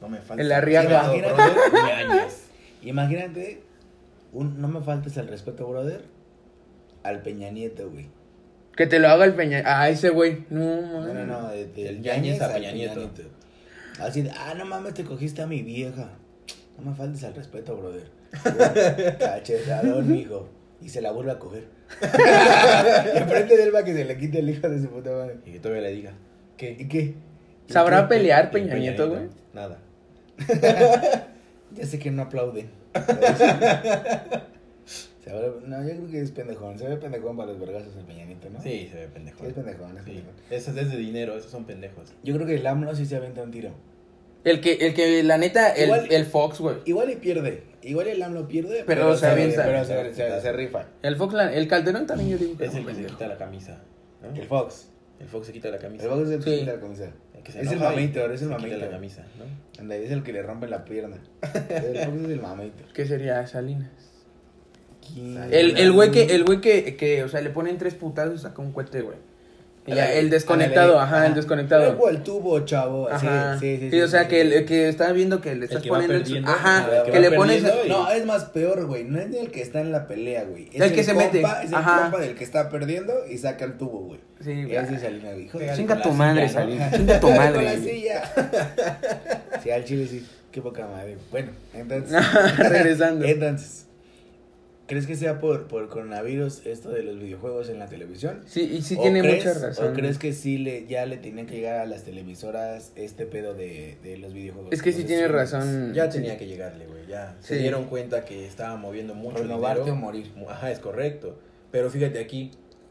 No me faltes. El arriagado, brother. Imagínate un no me faltes al respeto, brother, al Peña Nieto, güey. Que te lo haga el Peña. Ah, ese güey. No, del Yañez a Peña Nieto. Así de, no mames, te cogiste a mi vieja. No me faltes al respeto, brother. Cachetadón, mijo. Y se la vuelve a coger. Enfrente de él va que se le quite el hijo de su puta madre. Y que todavía le diga. ¿Qué? ¿Y qué? ¿Sabrá pelear Peña Nieto, güey? Nada. Ya sé que no aplauden. No, yo creo que es pendejón. Se ve pendejón para los vergazos el Peña Nieto, ¿no? Sí, se ve pendejón. Es pendejón, es pendejón. Sí. Eso es de dinero, esos son pendejos. Yo creo que el AMLO sí se aventa un tiro. El que la neta, igual, el Fox, güey. Igual y pierde. Igual el AMLO pierde. Pero se avienta. Pero se rifa. El Fox, el Calderón también, yo digo. Es el que se quita la camisa, ¿no? El Fox. El Fox se quita la camisa. El Fox es el que se quita la camisa. Es el mamator, es el mamator. La camisa, ¿no? Anda, es el que le rompe la pierna. El Fox es el mamator. ¿Qué sería Salinas? El güey que, o sea, le ponen tres putazos y saca un cohete, güey. El desconectado, ajá, el desconectado. Luego el tubo, chavo. Ajá. Sí, o sea, que el que está viendo que le estás que poniendo. Ajá, que le pones. Y... No, es más peor, güey. No es el que está en la pelea, güey. Es el que se mete. Es el compa del que está perdiendo y saca el tubo, güey. Sí, güey. Ese es el navijo. Chinga tu madre, Salim. Chinga tu madre. Sí, al chile sí. Qué poca madre. Bueno, entonces. Regresando. Entonces. ¿Crees que sea por coronavirus esto de los videojuegos en la televisión? Sí, y sí tiene mucha razón. ¿O crees que sí ya le tenían que llegar a las televisoras este pedo de los videojuegos? Es que sí tiene razón. Ya tenía que llegarle, güey, ya. Sí. Se dieron cuenta que estaba moviendo mucho dinero. Renovarte o morir. Ajá, es correcto. Pero fíjate aquí,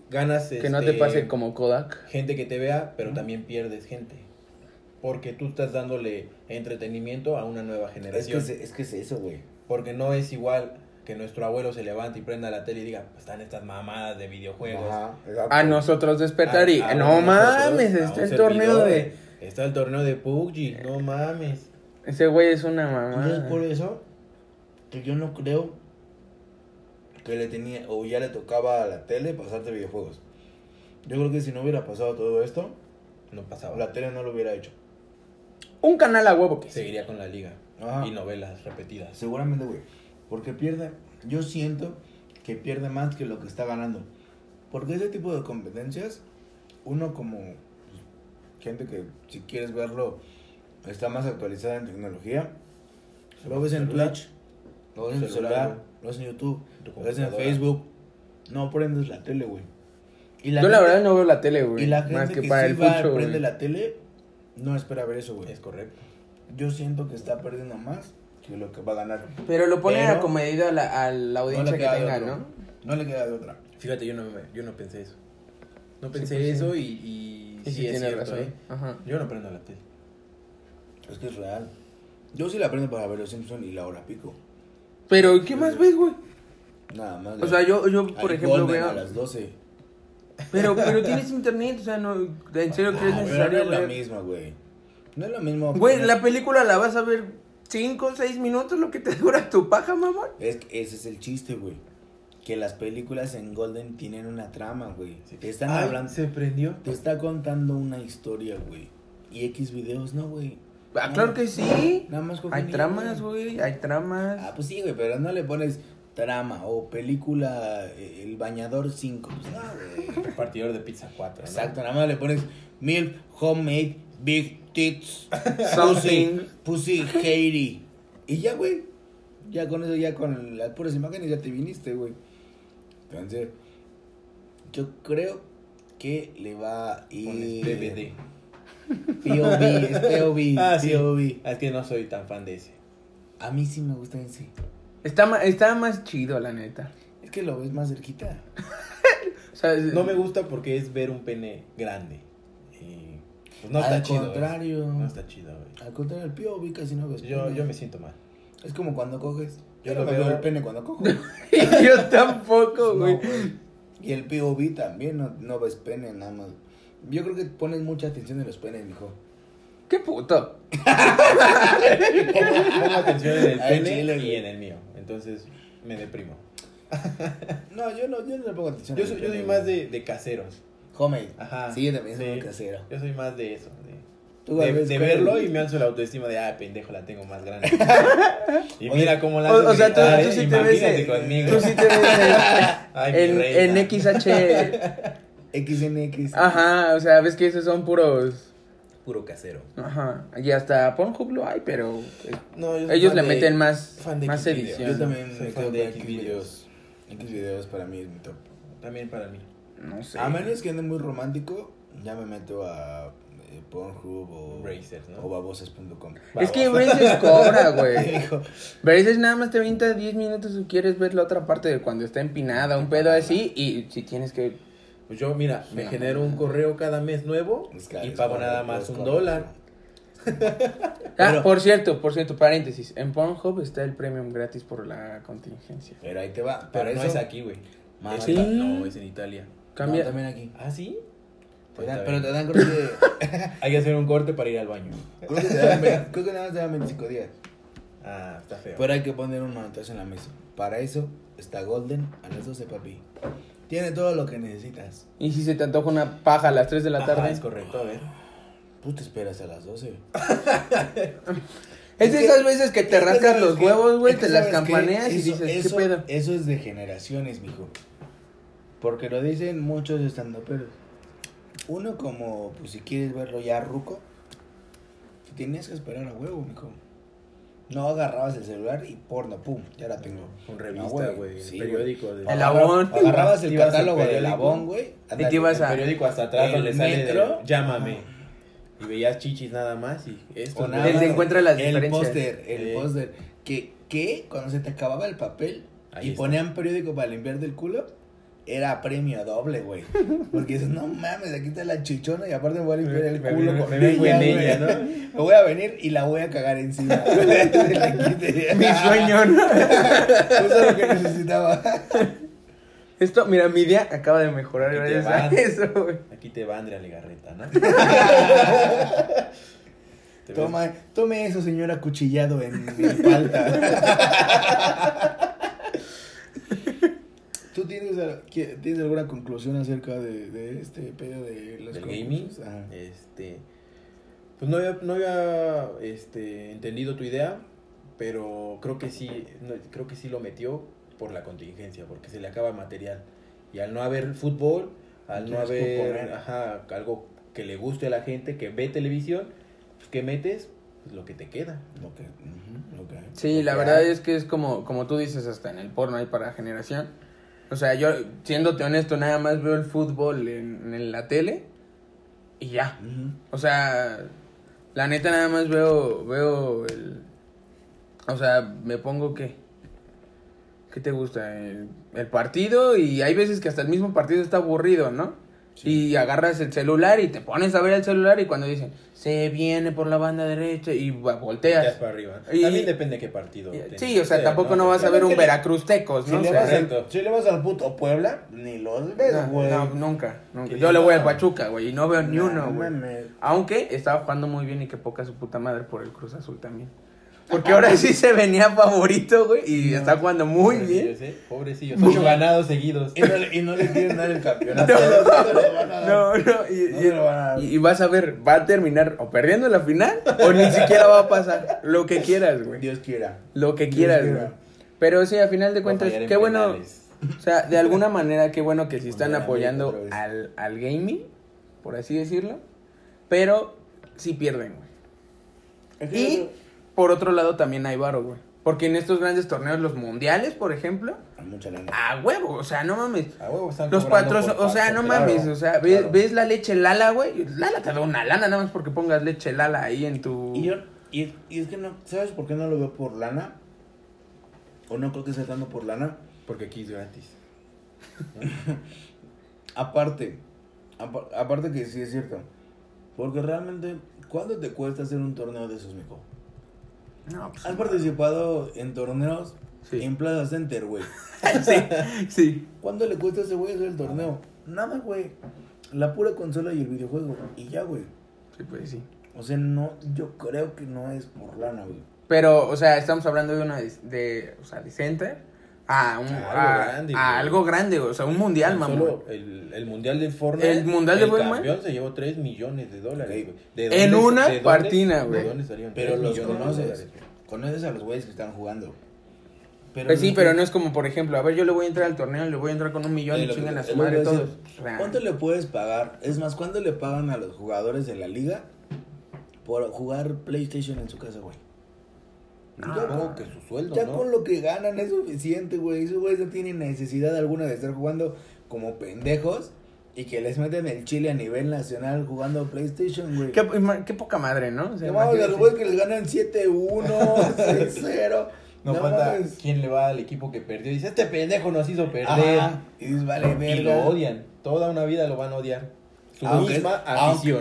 ganas... Que no te pase como Kodak. Gente que te vea, pero también pierdes gente. Porque tú estás dándole entretenimiento a una nueva generación. Es que es eso, güey. Porque no es igual... Que nuestro abuelo se levante y prenda la tele y diga, pues están estas mamadas de videojuegos. Ajá, a nosotros despertar y, no mames, está el torneo de... Está el torneo de PUBG, no mames. Ese güey es una mamada. Es por eso que yo no creo que le tenía, o ya le tocaba a la tele pasarte videojuegos. Yo creo que si no hubiera pasado todo esto, no pasaba. La tele no lo hubiera hecho. Un canal a huevo que seguiría con la liga. Ajá. Y novelas repetidas. Seguramente, güey. Porque pierde, yo siento que pierde más que lo que está ganando. Porque ese tipo de competencias, uno como gente que si quieres verlo, está más actualizada en tecnología. Lo ves en Twitch, lo ves en tu celular, lo ves en YouTube, lo ves en Facebook. No prendes la tele, güey. Yo la verdad no veo la tele, güey. Y la gente que sí va y prende la tele, no espera ver eso, güey. Es correcto. Yo siento que está perdiendo más que lo que va a ganar. Pero lo ponen acomedido a la audiencia no que tenga, ¿no? No le queda de otra. Fíjate, yo no pensé eso. No pensé eso y sí tiene cierto, razón. Ajá. Yo no prendo la tele. Es que es real. Yo sí la prendo para ver los Simpsons y la hora pico. Pero ¿qué más ves, güey? Nada más. O sea, yo por ejemplo veo a las 12. Pero tienes internet, o sea, no, en serio crees necesario. No es la misma, güey. No es lo mismo. Güey, la película la vas a ver 5 o 6 minutos lo que te dura tu paja, mamón. Es que ese es el chiste, güey. Que las películas en Golden tienen una trama, güey. Te están hablando. Se prendió. Te está contando una historia, güey. Y X videos, no, güey. Ah, no, claro que sí. Nada más hay tramas, güey. Hay tramas. Ah, pues sí, güey, pero no le pones trama o película El Bañador 5. Pues, no, güey. Repartidor de pizza 4. Exacto, ¿no? Nada más le pones Milk, Homemade, Big Tits, Something, Pussy, Katie. Y ya, güey. Ya con eso, ya con las puras imágenes, ya te viniste, güey. Entonces, yo creo que le va a ir. PBD. POV. POV. Es que no soy tan fan de ese. A mí sí me gusta ese. Está más chido, la neta. Es que lo ves más cerquita. O sea, no me gusta porque es ver un pene grande. Pues no está chido. Al contrario. No está chido, güey. Al contrario, el POV casi no ves. Yo me siento mal. Es como cuando coges. Yo no veo el pene cuando cojo. Yo tampoco, güey. No, y el POV también no ves pene, nada más. Yo creo que pones mucha atención en los penes, mijo. ¡Qué puto! Pongo atención en el pene y en el mío. Entonces, me deprimo. No, yo no le pongo atención. Yo soy más de caseros. Homemade. Ajá. Sí, yo también soy casero. Yo soy más de eso. De verlo y me alzo la autoestima de, pendejo, la tengo más grande. Y mira cómo la hago. O sea, tú sí te ves. Tú sí te ves en XNX. Ajá, o sea, ves que esos son puros. Puro casero. Ajá. Y hasta Pornhub lo hay, pero. No, ellos le meten más edición. Yo también soy fan de Xvideos. Xvideos para mí es mi top. También para mí. No sé. A menos que ande muy romántico, ya me meto a Pornhub o Brazers, ¿no? O babosas.com. Es que Brazers cobra, güey. Brazers nada más te avienta 10 minutos si quieres ver la otra parte de cuando está empinada, un pedo así, y si tienes que... Pues yo, mira, me genero un correo cada mes nuevo y pago nada más $1. Pero, por cierto, paréntesis, en Pornhub está el premium gratis por la contingencia. Pero ahí te va. Pero no es aquí, güey. ¿Sí? No, es en Italia. Cambia. No, también aquí. ¿Ah, sí? Pero te dan corte de... Hay que hacer un corte para ir al baño. Creo que nada más te dan 25 días. Ah, está feo. Pero hay que poner un manotazo en la mesa. Para eso está Golden. A las 12, papi. Tiene todo lo que necesitas. ¿Y si se te antoja una paja a las 3 de la tarde? Es correcto, a ver. Tú te esperas a las 12. Es de esas veces que te rascas los huevos, güey, te las campaneas y dices, ¿qué pedo? Eso es de generaciones, mijo. Porque lo dicen muchos estandoperos. Uno como, pues si quieres verlo ya ruco, tenías que esperar a huevo, mijo. No agarrabas el celular y porno, pum, ya la tengo. Con revista, güey, sí, periódico. De... El Avon. Agarrabas el catálogo del Avon, güey. Y te ibas a... El periódico hasta atrás donde sale de... Llámame. Y veías chichis nada más y esto. Él se encuentra las diferencias. El póster. Que cuando se te acababa el papel ahí y está. Ponían periódico para limpiar del culo, era premio doble, güey. Porque dices, no mames, aquí está la chichona y aparte me voy a limpiar el culo con ella, ¿no? Me voy a venir y la voy a cagar encima. Mi sueño, ¿no? Eso es lo que necesitaba. Esto, mira, mi día acaba de mejorar aquí gracias a eso, güey. Aquí te va Andrea Legarreta, ¿no? Tome eso, señor acuchillado en mi palta. ¿Tú tienes alguna conclusión acerca de este pedo de las cosas? ¿Del gaming? Ajá. Pues no había entendido tu idea, pero creo que sí lo metió por la contingencia, porque se le acaba material. Y al no haber fútbol, al no haber algo que le guste a la gente que ve televisión, pues ¿qué metes? Pues lo que te queda. Sí, la verdad es que es como tú dices, hasta en el porno hay para generación. O sea, yo, siéndote honesto, nada más veo el fútbol en la tele y ya. Uh-huh. O sea, la neta nada más veo el... O sea, me pongo ¿qué te gusta? El partido, y hay veces que hasta el mismo partido está aburrido, ¿no? Sí. Y agarras el celular y te pones a ver el celular y cuando dicen, se viene por la banda derecha y volteas para arriba. También depende de qué partido. Sí, o sea, tampoco no vas a ver un Veracruz Tecos, ¿no? Si le vas al puto Puebla, ni los ves, güey. No, nunca. Yo le voy al Pachuca, güey, y no veo ni uno, güey. Aunque estaba jugando muy bien y que poca su puta madre por el Cruz Azul también. Porque ahora sí se venía favorito, güey, y está jugando muy bien. Pobrecillos, 8 ganados seguidos. Y no le quieren dar el campeonato. No. Y vas a ver, va a terminar o perdiendo la final o ni siquiera va a pasar. Lo que quieras, güey. Dios quiera. Lo que quieras, güey. Pero sí, a final de cuentas, qué bueno. O sea, de alguna manera, qué bueno que sí están apoyando al gaming, por así decirlo. Pero sí pierden, güey. Y... Por otro lado, también hay varo, güey. Porque en estos grandes torneos, los mundiales, por ejemplo... Hay mucha lana. A huevo, o sea, no mames. A huevo están los patrocinadores, o sea, no mames. O sea, ves la leche Lala, güey. Lala te da una lana, nada más porque pongas leche Lala ahí en tu... Y es que no... ¿Sabes por qué no lo veo por lana? O no creo que sea tanto por lana. Porque aquí es gratis. ¿No? Aparte que sí es cierto. Porque realmente, ¿cuánto te cuesta hacer un torneo de esos, mijo? No, pues ¿has participado en torneos? Sí. En Plaza Center, güey. Sí. ¿Cuánto le cuesta a ese güey hacer el torneo? Nada, güey. La pura consola y el videojuego. Y ya, güey. Sí, pues sí. O sea, no, yo creo que no es por lana, güey. Pero, o sea, estamos hablando de una de Center a algo grande, güey. O sea, un mundial, mamá. El mundial del Fortnite. El mundial de Fortnite. El campeón se llevó $3 millones, güey. En una partida, güey. Pero los conoces a los güeyes que están jugando. Pero sí, pero no es como, por ejemplo, a ver, yo le voy a entrar al torneo, le voy a entrar con $1 millón y chingan a su madre todos. ¿Cuánto le puedes pagar? Es más, ¿cuánto le pagan a los jugadores de la liga por jugar PlayStation en su casa, güey? No, que su sueldo, ya ¿no? Con lo que ganan es suficiente, güey. Esos güeyes no tienen necesidad alguna de estar jugando como pendejos y que les meten el chile a nivel nacional jugando PlayStation, güey. Qué poca madre, ¿no? O sea, no, los güeyes que les ganan 7-1, 6-0. No falta quien le va al equipo que perdió. Dice, este pendejo nos hizo perder. Ajá. Y dice, vale, verga. Y lo odian. Toda una vida lo van a odiar.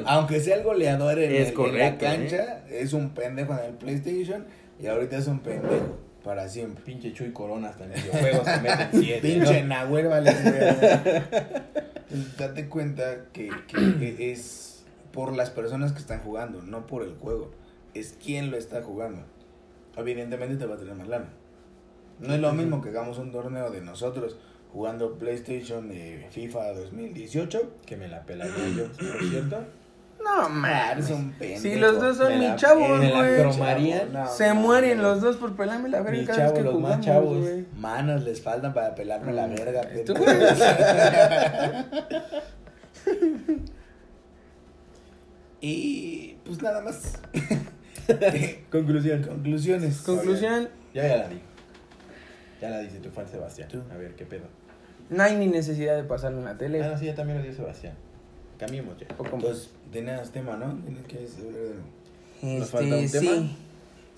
Aunque sea el goleador en la cancha, es un pendejo en el PlayStation. Y ahorita es un pendejo para siempre. Pinche Chuy Corona hasta en el videojuego se meten 7. Pinche Nahuel, vale. Date cuenta que es por las personas que están jugando, no por el juego. Es quien lo está jugando. Evidentemente te va a tener más lana. No es lo mismo que hagamos un torneo de nosotros jugando PlayStation FIFA 2018, que me la pelaría yo, por cierto. No mames, un pendejo. Si los dos son mis chavos, güey. Se mueren los dos por pelarme la verga. Mis chavos, los más chavos. Manos les faltan para pelarme la verga. ¿Tú crees? Y pues nada más. Conclusión. Ya la di. Ya la dice tu fan Sebastián. A ver, ¿qué pedo? No hay ni necesidad de pasarlo en la tele. Ah, no, sí, ya también lo dio Sebastián. Cambiemos ya. Entonces, tenías tema, ¿no? Tienes que nos falta un tema.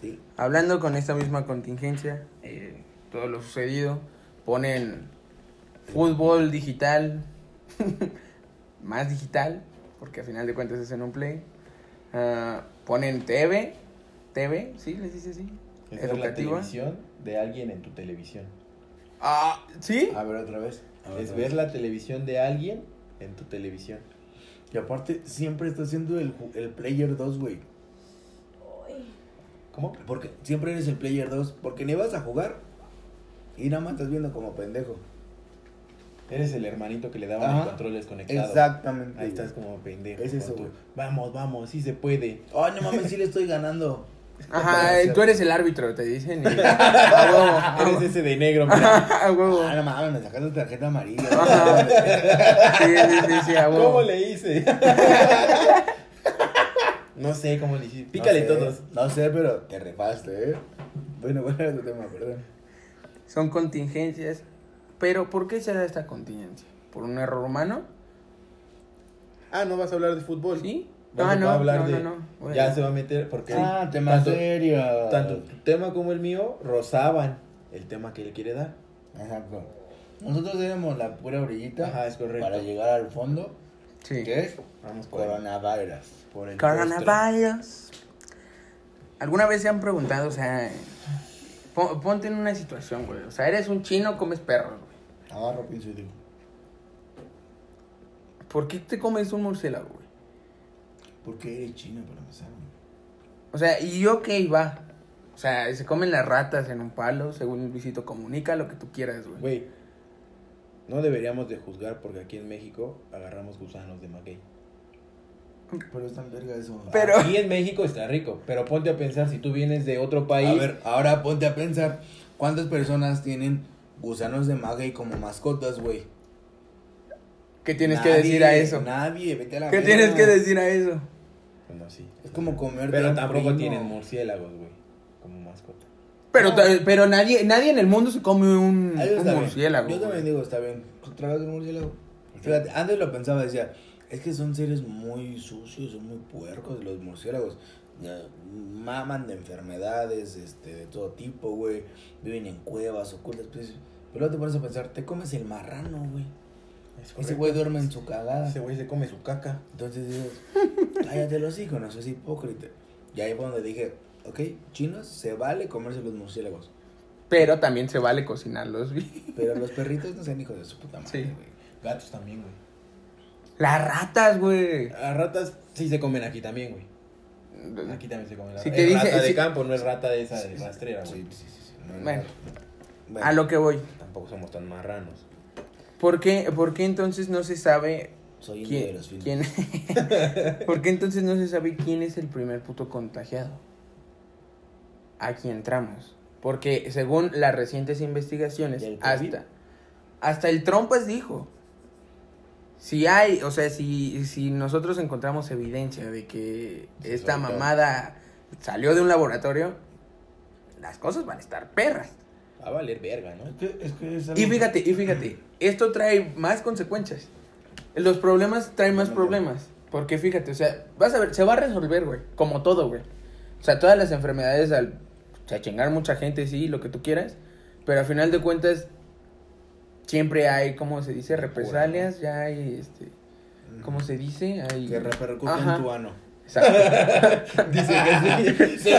Sí. Hablando con esta misma contingencia, todo lo sucedido, ponen fútbol digital, más digital, porque al final de cuentas es en un play. Ponen TV, ¿sí? Les dice así. Es la televisión de alguien en tu televisión. Ah, ¿sí? A ver, otra vez. La televisión de alguien en tu televisión. Y aparte, siempre está haciendo el Player 2, güey. ¿Cómo? Porque siempre eres el Player 2. Porque ni vas a jugar y nada más estás viendo como pendejo. Eres el hermanito que le daban el control desconectado. Exactamente. Ahí estás como pendejo. Es eso, güey. Vamos, sí se puede. Ay, no mames, sí le estoy ganando. Ajá, tú eres el árbitro, te dicen. Y... ah, huevo. Eres ese de negro, mira. Ah, huevo. Ah, no mames, me sacaste tarjeta amarilla. Ajá. Sí, a huevo. ¿Cómo le hice? No sé cómo le hice. Pícale todos. No sé, pero te repaste, ¿eh? Bueno, era tu tema, perdón. Son contingencias. Pero, ¿por qué se da esta contingencia? ¿Por un error humano? Ah, ¿no vas a hablar de fútbol? Sí. No. Ya se va a meter porque... Ah, tema serio. Tanto tu tema como el mío rozaban el tema que él quiere dar. Exacto. Nosotros éramos la pura orillita. Ajá, es correcto. Para llegar al fondo. Sí. ¿Qué es? Vamos por coronavirus. Por el coronavirus. ¿Alguna vez se han preguntado, o sea... Ponte en una situación, güey. O sea, eres un chino, comes perros, güey. Agarro, pienso y digo. ¿Por qué te comes un murciélago, güey? Porque eres chino para empezar, güey. O sea, y yo qué va. O sea, se comen las ratas en un palo, según Luisito Comunica, lo que tú quieras, güey. Güey, no deberíamos de juzgar porque aquí en México agarramos gusanos de maguey. Pero es tan verga eso. Pero... Aquí en México está rico, pero ponte a pensar si tú vienes de otro país. A ver, ahora ponte a pensar cuántas personas tienen gusanos de maguey como mascotas, güey. ¿Qué tienes que decir a eso? Nadie, vete a la verga. ¿Qué tienes que decir a eso? Bueno, sí. Es como comer. Pero tampoco tienen murciélagos, güey, como mascota. Pero nadie en el mundo se come un murciélago. Yo también digo, está bien. ¿Tragas un murciélago? Fíjate, antes lo pensaba, decía... Es que son seres muy sucios, son muy puercos los murciélagos. Maman de enfermedades, de todo tipo, güey. Viven en cuevas ocultas. Pero te pones a pensar, te comes el marrano, güey. Ese güey duerme en su cagada. Ese güey se come su caca. Entonces dices, cállate los hijos, no seas hipócrita. Y ahí fue donde dije, ok, chinos, se vale comerse los murciélagos. Pero también se vale cocinarlos, güey. Pero los perritos no sean hijos de su puta madre, güey. Sí. Gatos también, güey. Las ratas, güey. Las ratas sí se comen aquí también, güey. Aquí también se comen las ratas. Es rata de campo, no es rata de esa de rastrera, güey. Sí. No, bueno, a lo que voy. Tampoco somos tan marranos. ¿Por qué entonces no se sabe quién? ¿Por qué entonces no se sabe quién es el primer puto contagiado? Aquí entramos. Porque según las recientes investigaciones, hasta el Trompas dijo... Si hay, o sea, si nosotros encontramos evidencia de que esta mamada salió de un laboratorio, las cosas van a estar perras. Va a valer verga, ¿no? Es que y fíjate, esto trae más consecuencias. Los problemas traen más problemas. Porque fíjate, o sea, vas a ver, se va a resolver, güey. Como todo, güey. O sea, todas las enfermedades, al chingar mucha gente, sí, lo que tú quieras. Pero al final de cuentas... Siempre hay, ¿cómo se dice? Represalias, ya hay, ¿cómo se dice? Hay... Que repercute en tu ano. Exacto. Dice que sí.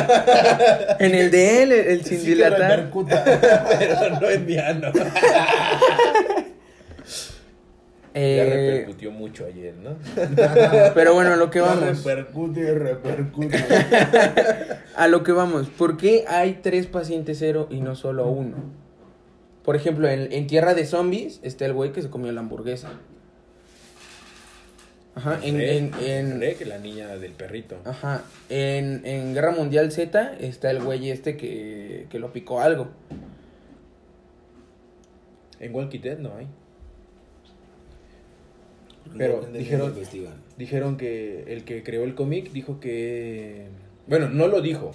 En el de él, el sin dilatar. Sí que repercuta, pero no en mi ano. Ya repercutió mucho ayer, ¿no? Pero bueno, a lo que vamos. Repercute. A lo que vamos. ¿Por qué hay 3 pacientes cero y no solo 1? Por ejemplo, en Tierra de Zombies está el güey que se comió la hamburguesa. Ajá, cree que la niña del perrito. Ajá, en Guerra Mundial Z está el güey este que lo picó algo. En Walking Dead no hay. Pero no, dijeron que el que creó el cómic dijo que... Bueno, no lo dijo,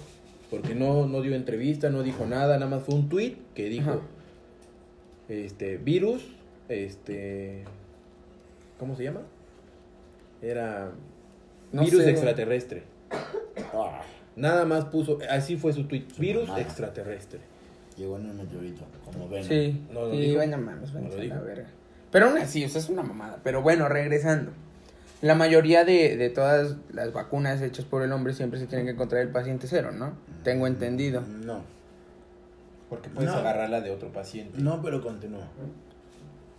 porque no dio entrevista, no dijo nada, nada más fue un tweet que dijo... Ajá. Virus, ¿cómo se llama? Era virus extraterrestre. Ah, nada más puso, así fue su tweet, virus extraterrestre. Llegó en un meteorito, como ven. Sí, no lo dijo. Bueno, mames, no lo dijo. La verga. Pero aún así, o sea, es una mamada. Pero bueno, regresando. La mayoría de todas las vacunas hechas por el hombre siempre se tienen que encontrar el paciente cero, ¿no? Tengo entendido. No. Porque puedes agarrarla de otro paciente. No, pero continúa.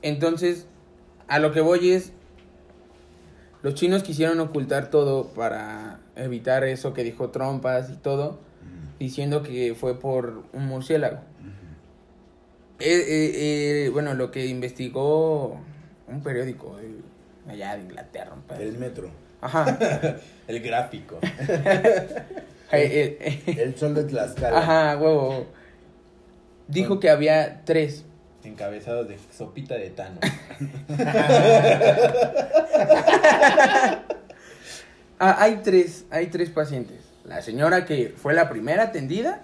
Entonces, a lo que voy es... Los chinos quisieron ocultar todo para evitar eso que dijo Trompas y todo, diciendo que fue por un murciélago. Bueno, lo que investigó un periódico allá de Inglaterra. El Metro. Ajá. El Gráfico. El Sol de Tlaxcala. Ajá, huevo. Dijo que había 3. Encabezados de sopita de Tano. Hay tres pacientes. La señora que fue la primera atendida,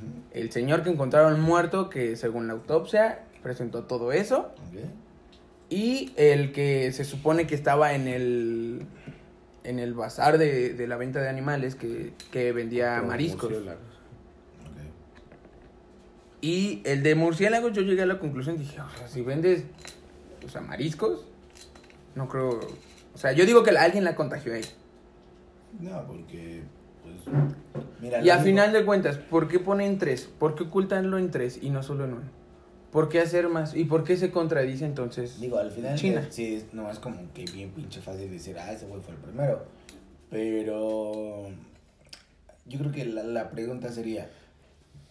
uh-huh. El señor que encontraron muerto, que según la autopsia presentó todo eso, okay. Y el que se supone que estaba en el bazar de la venta de animales que vendía mariscos. Y el de murciélagos, yo llegué a la conclusión, dije, o sea, si vendes, o sea, mariscos, no creo... O sea, yo digo que alguien la contagió ahí. No, porque... Pues, mira, y al final de cuentas, ¿por qué ponen 3? ¿Por qué ocultanlo en 3 y no solo en 1? ¿Por qué hacer más? ¿Y por qué se contradice entonces China? Digo, al final, sí, no es como que bien pinche fácil decir, ese güey fue el primero. Pero... Yo creo que la pregunta sería...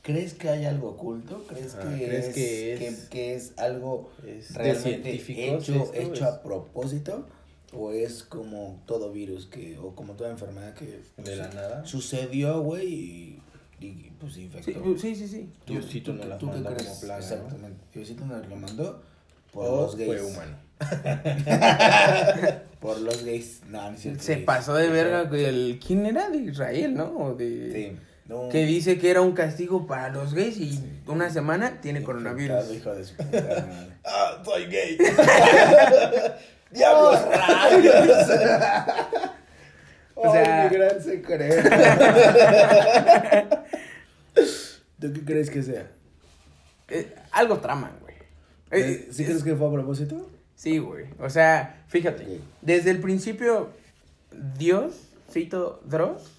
¿Crees que hay algo oculto? ¿Crees que es algo realmente hecho a propósito? ¿O es como todo virus o como toda enfermedad que de la nada sucedió, güey, y pues infectó? Sí. Diosito nos la mandó como plaga. Exactamente. Diosito nos lo mandó por los gays. Fue humano. Por los gays. No, se pasó de verga. ¿Quién era? De Israel, ¿no? O de... Sí. No. Que dice que era un castigo para los gays y una semana tiene coronavirus. Hijo de su puta madre. ¡Ah, soy gay! ¡Diablos rayos! O sea, ¡qué gran secreto! ¿Tú qué crees que sea? Algo traman, güey. ¿Sí crees que fue a propósito? Sí, güey. O sea, fíjate. Okay. Desde el principio, Diosito Dross...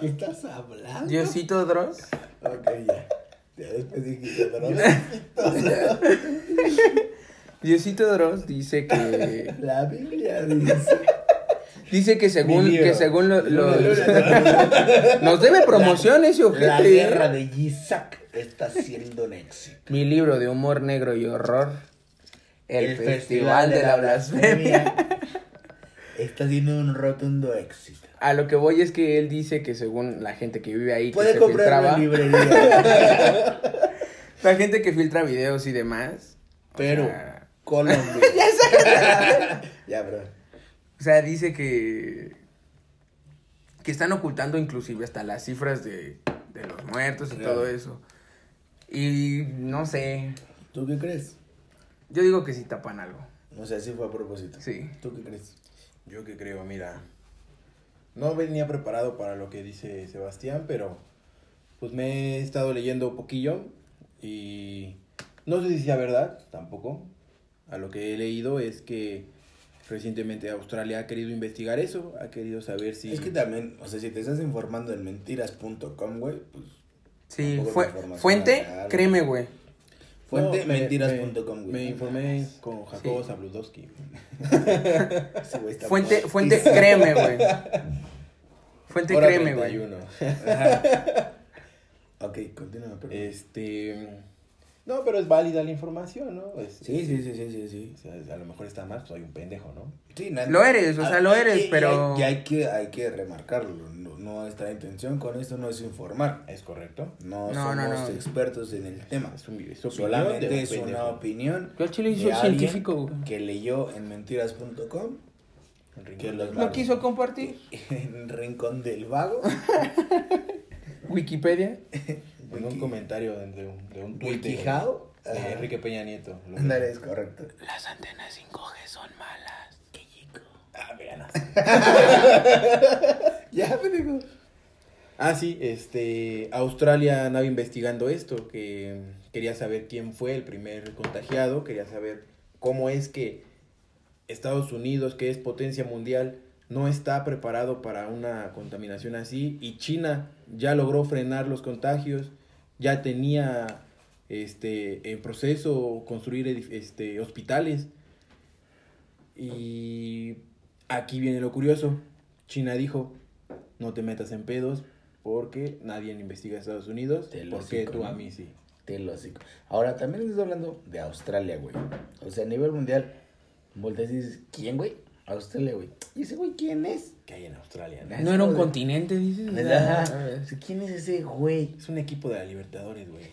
¿Qué estás hablando? Diosito Dross. Ok, ya. Después dije Dross. Diosito Dross dice que... La Biblia dice... Dice que según los... Nos debe promoción ese objeto. La guerra de Isaac está siendo un éxito. Mi libro de humor negro y horror. El Festival de la Blasfemia. Está siendo un rotundo éxito. A lo que voy es que él dice que según la gente que vive ahí... Puede comprar en librería. La gente que filtra videos y demás. Pero, o sea... Colombia. Ya, bro. O sea, dice que están ocultando inclusive hasta las cifras de los muertos y todo eso. Y no sé. ¿Tú qué crees? Yo digo que sí tapan algo. O sea, sí fue a propósito. Sí. ¿Tú qué crees? Yo qué creo, mira, no venía preparado para lo que dice Sebastián, pero pues me he estado leyendo un poquillo y no sé si sea verdad, tampoco. A lo que he leído es que recientemente Australia ha querido investigar eso, ha querido saber si... Es que también, o sea, si te estás informando en mentiras.com, güey, pues... Sí, fuente, créeme, güey. Fuente mentiras.com, güey. Me informé con Jacobo Zabludowski. Fuente, créeme, güey. Fuente, créeme, güey. Ok, continúa. No, pero es válida la información, ¿no? Sí. O sea, a lo mejor está mal, soy un pendejo, ¿no? Sí, lo eres, o sea, lo eres, pero... Y hay que remarcarlo, nuestra intención con esto no es informar. ¿Es correcto? No somos expertos en el tema. Solamente es una opinión de científico que leyó en mentiras.com. ¿Lo quiso compartir? En Rincón del Vago. Wikipedia. En un comentario de un tuit de Enrique Peña Nieto. Ándale, es correcto. Las antenas 5G son malas. ¡Qué chico! Ah, vean. Ya, pendejo. Ah, sí, Australia andaba investigando esto, que quería saber quién fue el primer contagiado, quería saber cómo es que Estados Unidos, que es potencia mundial, no está preparado para una contaminación así, y China ya logró frenar los contagios, ya tenía en proceso construir hospitales. Y aquí viene lo curioso. China dijo, no te metas en pedos porque nadie investiga a Estados Unidos, porque tú a mí sí. Te lo hocico. Ahora también estás hablando de Australia, güey. O sea, a nivel mundial, volteas y dices, ¿quién, güey? Australia, güey. ¿Y ese güey quién es? ¿Qué hay en Australia? ¿No, era un continente, dices? Ajá. ¿Quién es ese güey? Es un equipo de la Libertadores, güey.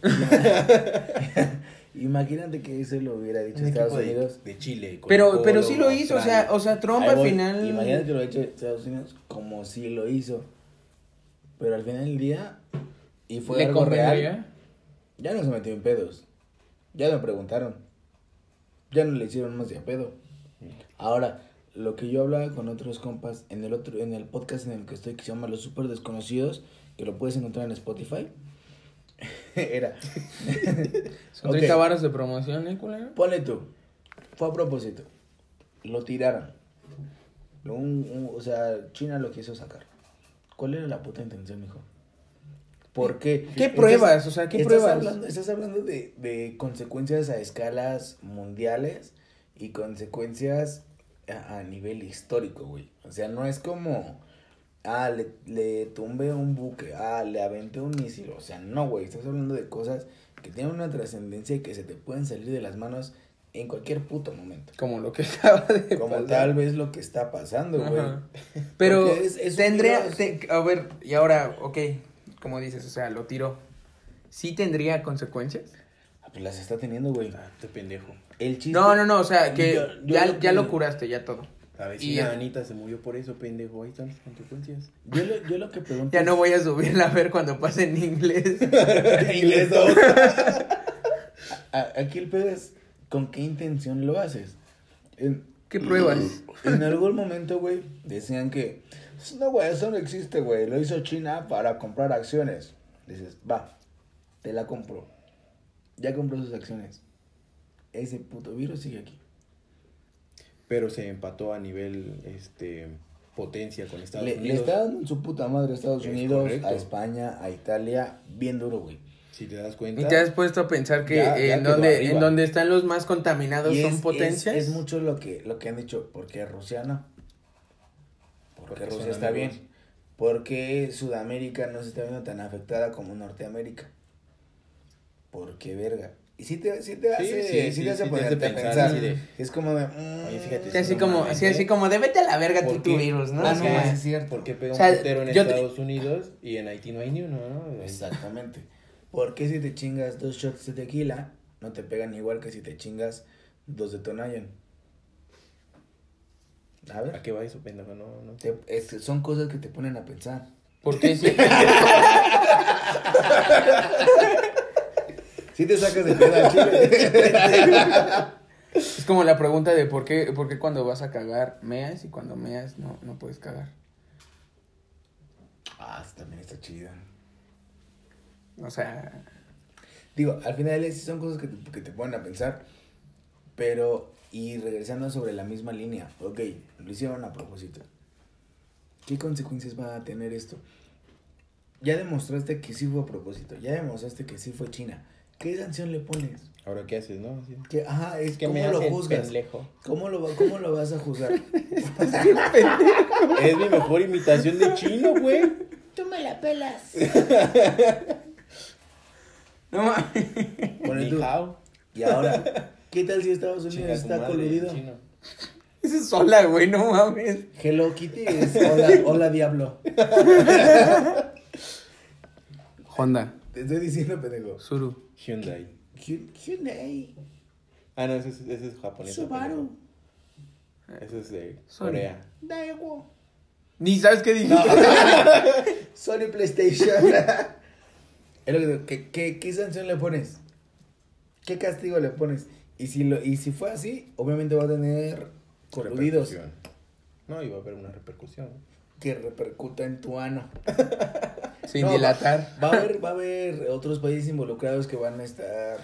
Imagínate que eso lo hubiera dicho Estados Unidos. De Chile. Pero sí lo hizo, o sea, Trump al final... Imagínate que lo ha hecho Estados Unidos como sí lo hizo. Pero al final del día, y fue algo real, ya no se metió en pedos. Ya lo preguntaron. Ya no le hicieron más de pedo. Ahora... Lo que yo hablaba con otros compas en el podcast en el que estoy, que se llama Los Super Desconocidos, que lo puedes encontrar en Spotify. Era. Son 30 varas de promoción, culero. Ponle tú. Fue a propósito. Lo tiraron. China lo quiso sacar. ¿Cuál era la puta intención, hijo? ¿Por qué? ¿Qué pruebas? ¿Qué pruebas? Estás hablando de consecuencias a escalas mundiales y consecuencias a nivel histórico, güey. O sea, no es como... Ah, le tumbé un buque. Ah, le aventé un misil. O sea, no, güey. Estás hablando de cosas que tienen una trascendencia y que se te pueden salir de las manos en cualquier puto momento. Como lo que acaba de pasar. Como tal vez lo que está pasando, güey. Pero y ahora, ok, como dices, o sea, lo tiró. ¿Sí tendría consecuencias? Pues las está teniendo, güey. Ah, este pendejo. El chiste. No, o sea, que ya lo curaste, ya todo. La vecina Anita se murió por eso, pendejo. Ahí están las consecuencias. Yo lo que pregunto. Ya no voy a subirla a ver cuando pase en inglés. Inglés 2. Aquí el pedo es con qué intención lo haces. ¿Qué pruebas? En algún momento, güey, decían que... No, güey, eso no existe, güey. Lo hizo China para comprar acciones. Dices, va, te la compro. Ya compró sus acciones. Ese puto virus sigue aquí. Pero se empató a nivel potencia con Estados Unidos. Le está dando su puta madre a Estados Unidos, correcto. A España, a Italia, bien duro, güey. Si te das cuenta. Y te has puesto a pensar que ya en donde están los más contaminados son potencias. Es mucho lo que han dicho. ¿Por qué Rusia no? Porque Rusia está bien. Porque Sudamérica no se está viendo tan afectada como Norteamérica. Porque verga. Y sí te hace ponerte a pensar. Sí, es como de... Oye, fíjate. Así como de vete a la verga tu virus, ¿no? No más es cierto. ¿Por qué pega un putero en Estados Unidos y en Haití no hay ni uno, no? Exactamente. ¿Por qué si te chingas 2 shots de tequila no te pegan igual que si te chingas 2 de Tonayan? A ver. ¿A qué va eso, pendejo? No. Son cosas que te ponen a pensar. ¿Por qué sí? Si te sacas de pedo al chile. Es como la pregunta de por qué cuando vas a cagar meas y cuando meas no puedes cagar. Ah, también está chida. O sea... Digo, al final son cosas que te ponen a pensar, pero... Y regresando sobre la misma línea, ok, lo hicieron a propósito. ¿Qué consecuencias va a tener esto? Ya demostraste que sí fue a propósito, ya demostraste que sí fue China. ¿Qué sanción le pones? Ahora, ¿qué haces, no? Sí. Es que me lo juzgas. Pendejo. ¿Cómo lo vas a juzgar? ¿Estás bien pendejo? Es mi mejor imitación de chino, güey. Tú me la pelas. No mames. Y ahora, ¿qué tal si Estados Unidos Chica, está coludido? Ese es hola, güey, no mames. Hello Kitty es hola, hola diablo. Honda. Te estoy diciendo, pendejo. Suru. Hyundai. Ah, no, ese es japonés. Subaru. Ese es de Corea. Daewoo. Ni sabes qué dije. No. Sony PlayStation. ¿Qué sanción le pones? ¿Qué castigo le pones? Y si fue así, obviamente va a tener coludidos. No, y va a haber una repercusión. Que repercuta en tu ano. Sin dilatar. Va a haber otros países involucrados que van a estar,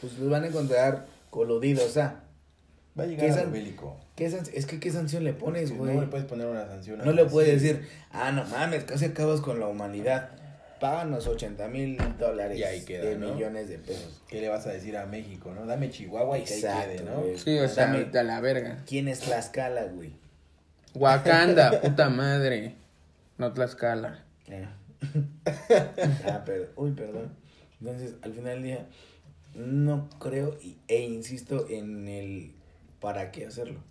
pues los van a encontrar coludidos, ¿ah? Va a llegar a lo bélico. Es que ¿qué sanción le pones, güey? No le puedes poner una sanción. No le puedes decir, no mames, casi acabas con la humanidad. Páganos $80,000 y ahí queda, de millones de pesos. ¿Qué le vas a decir a México, no? Dame Chihuahua y exacto, que ahí quede, ¿no? Güey. Sí, o sea, dame a la verga. ¿Quién es Tlaxcala, güey? Wakanda, puta madre. No Tlaxcala. Perdón. Entonces, al final del día, no creo e insisto en el para qué hacerlo.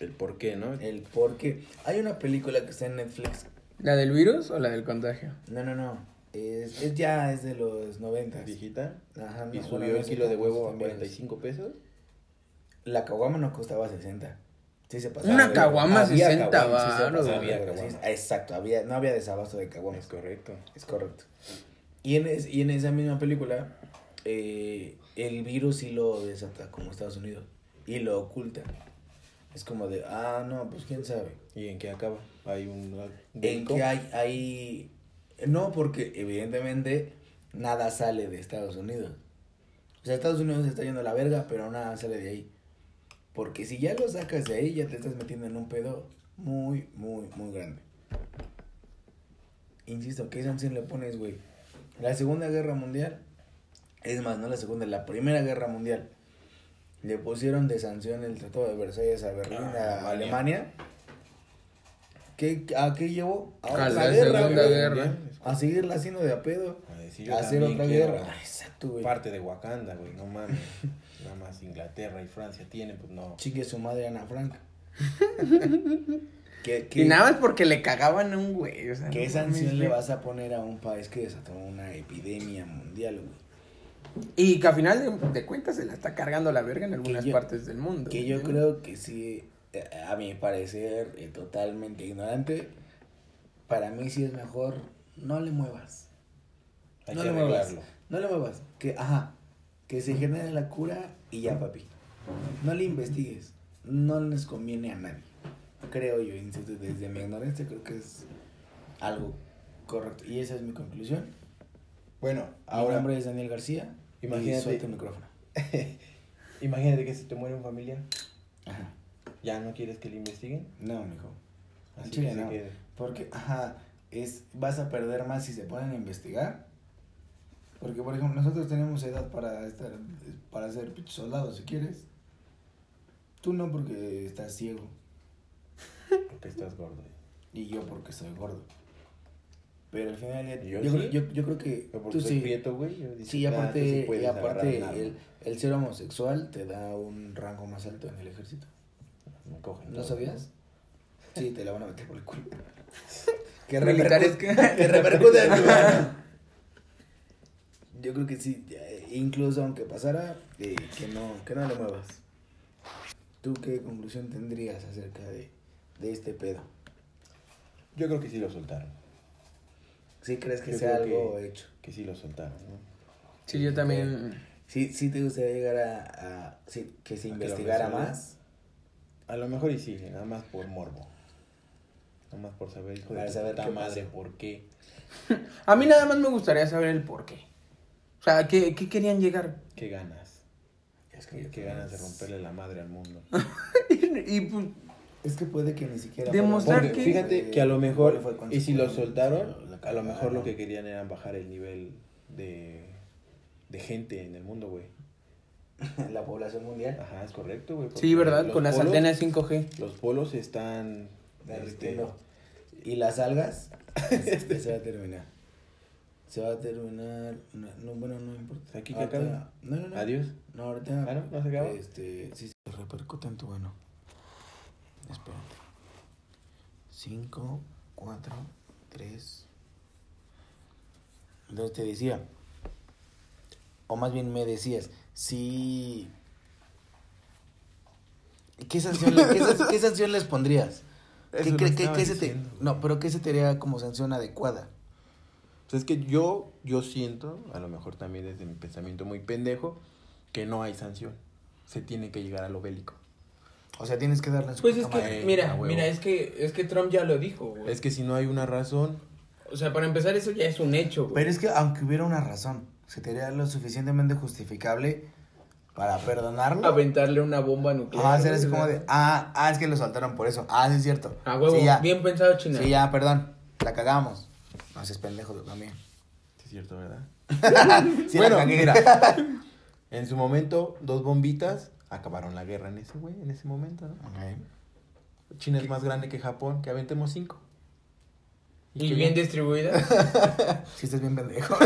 El por qué, ¿no? El por qué. Hay una película que está en Netflix. ¿La del virus o la del contagio? No. Es de los 90. ¿Viejita? Ajá. ¿Y subió el kilo de huevo a $45? La caguama no costaba 60. Sí se pasaba. Una caguama 60 baros. Exacto, no había desabasto de caguamas. Es correcto. Y en esa misma película, el virus sí lo desata como Estados Unidos. Y lo oculta. Es como de, no, pues quién sabe. ¿Y en qué acaba? ¿Hay un brinco? En que hay... No, porque evidentemente nada sale de Estados Unidos. O sea, Estados Unidos se está yendo a la verga, pero nada sale de ahí. Porque si ya lo sacas de ahí, ya te estás metiendo en un pedo muy, muy, muy grande. Insisto, ¿qué sanción le pones, güey? La Segunda Guerra Mundial, es más, no la Segunda, la Primera Guerra Mundial. Le pusieron de sanción el Tratado de Versalles a Berlín, a Alemania. ¿A qué llevó? A la guerra. A seguirla haciendo de a pedo. A hacer otra guerra. Exacto, güey. Parte de Wakanda, güey, no mames. Nada más Inglaterra y Francia tienen, pues no. Chique su madre Ana Frank. ¿Qué? Y nada más porque le cagaban a un güey. O sea, ¿qué sanción le vas a poner a un país que desató una epidemia mundial, güey? Y que al final de cuentas se la está cargando la verga en algunas partes del mundo. Que yo creo que sí, a mi parecer, totalmente ignorante, para mí sí es mejor, no le muevas. No le muevas. Que se genere la cura y ya, papi. No le investigues, no les conviene a nadie. Creo yo, insisto, desde mi ignorancia creo que es algo correcto. Y esa es mi conclusión. Bueno, ahora... Mi nombre es Daniel García. Imagínate, suelta el micrófono. Imagínate que se te muere un familiar. Ajá. ¿Ya no quieres que le investiguen? No, mijo. Así Chile, que no. Porque, vas a perder más si se ponen a investigar. Porque, por ejemplo, nosotros tenemos edad para ser soldado, si quieres. Tú no, porque estás ciego. Porque estás gordo. Y yo porque soy gordo. Pero al final yo creo que tú sí. Prieto, güey, sí, aparte, sí el ser homosexual te da un rango más alto en el ejército. Me cogen. ¿No sabías? Sí, te la van a meter por el culo. Que repercute en tu mano. Yo creo que sí, incluso aunque pasara, que no le muevas. ¿Tú qué conclusión tendrías acerca de este pedo? Yo creo que sí lo soltaron. ¿Sí crees que sea algo hecho? Que sí lo soltaron, ¿no? Sí, yo también. Sí te gustaría llegar a sí, que se investigara más. A lo mejor y sí, nada más por morbo. Nada más por saber, hijo de puta madre, por qué. A mí nada más me gustaría saber el por qué. O sea, ¿qué querían llegar? ¿Qué ganas? Es que ¿qué ganas de romperle la madre al mundo? Y pues... Es que puede que ni siquiera... Demostrar que... Fíjate que a lo mejor... Y si lo soltaron, a lo mejor lo que querían era bajar el nivel de gente en el mundo, güey. La población mundial. Ajá, es correcto, güey. Sí, ¿verdad? Con las antenas 5G. Los polos están... ¿Y las algas? Se va a terminar. Se va a terminar. No, bueno, no importa. ¿Aquí que acaba? No. Adiós. No, ahorita. Claro, no se acaba. Sí, se repercute en tu mano. Espérate. 5, 4, 3. Entonces te decía, o más bien me decías, sí. ¿Qué sanción les pondrías? ¿Qué se te haría como sanción adecuada? Pues es que yo siento, a lo mejor también desde mi pensamiento muy pendejo, que no hay sanción. Se tiene que llegar a lo bélico. O sea, tienes que darle a su pues puta madre. Es que Trump ya lo dijo, güey. Es que si no hay una razón... O sea, para empezar, eso ya es un hecho, güey. Pero es que aunque hubiera una razón, se te haría lo suficientemente justificable para perdonarlo. Aventarle una bomba nuclear. Ah, es como de... Ah, es que lo saltaron por eso. Ah, sí es cierto. Ah, huevo, sí, ya. Bien pensado, China. Sí, ya, perdón. La cagamos. No seas pendejo tú también. Sí es cierto, ¿verdad? Sí, bueno, mira. En su momento, 2 bombitas acabaron la guerra en ese, güey, en ese momento, ¿no? Okay. China es más grande que Japón, que aventemos 5. ¿Y bien distribuida? Sí, estás bien pendejo.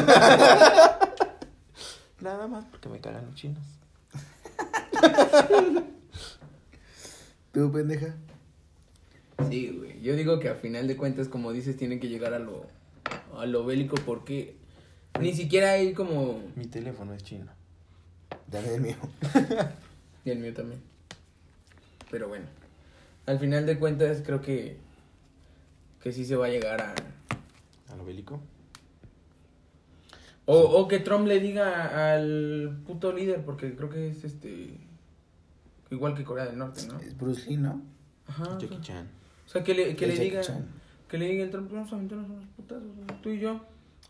Nada más porque me cagan los chinos. ¿Tú, pendeja? Sí, güey. Yo digo que a final de cuentas, como dices, tienen que llegar a lo bélico porque ni siquiera hay como... Mi teléfono es chino. Dale el mío. Y el mío también. Pero bueno, al final de cuentas creo que sí se va a llegar a lo bélico. O que Trump le diga al puto líder, porque creo que es igual que Corea del Norte, ¿no? Es Bruce Lee, ¿no? Ajá. Jackie Chan. O sea, que le diga el Trump, vamos a meternos unos putazos, tú y yo.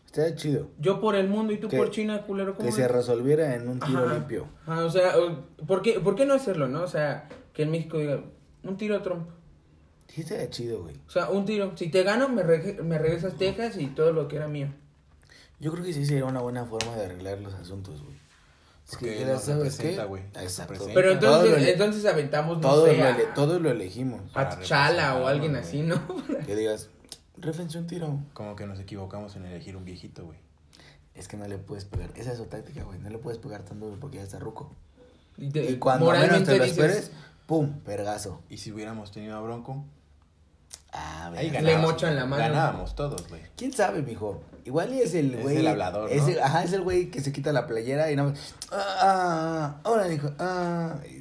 Está chido. Yo por el mundo y tú por China, culero. ¿Cómo que se resolviera en un tiro limpio? Ajá, o sea, ¿por qué no hacerlo, no? O sea, que en México diga, un tiro a Trump. Sí, está chido, güey. O sea, un tiro. Si te gano, me regresas Texas y todo lo que era mío. Yo creo que sí sería una buena forma de arreglar los asuntos, güey. Es que no sabes qué. Exacto. Pero entonces aventamos, no todos sé, todos lo elegimos. A T'Challa o alguien así, ¿no? Que digas... Réfense un tiro. Como que nos equivocamos en elegir un viejito, güey. Es que no le puedes pegar. Esa es su táctica, güey. No le puedes pegar tan duro porque ya está ruco. Y cuando menos te lo esperes, ¡pum! Pergazo. Y si hubiéramos tenido a Bronco, ahí ganábamos. Le mochan la mano. Ganábamos todos, güey. ¿Quién sabe, mijo? Igual es el güey. Es el hablador, ¿no? Es el güey que se quita la playera y nada más. Ahora dijo.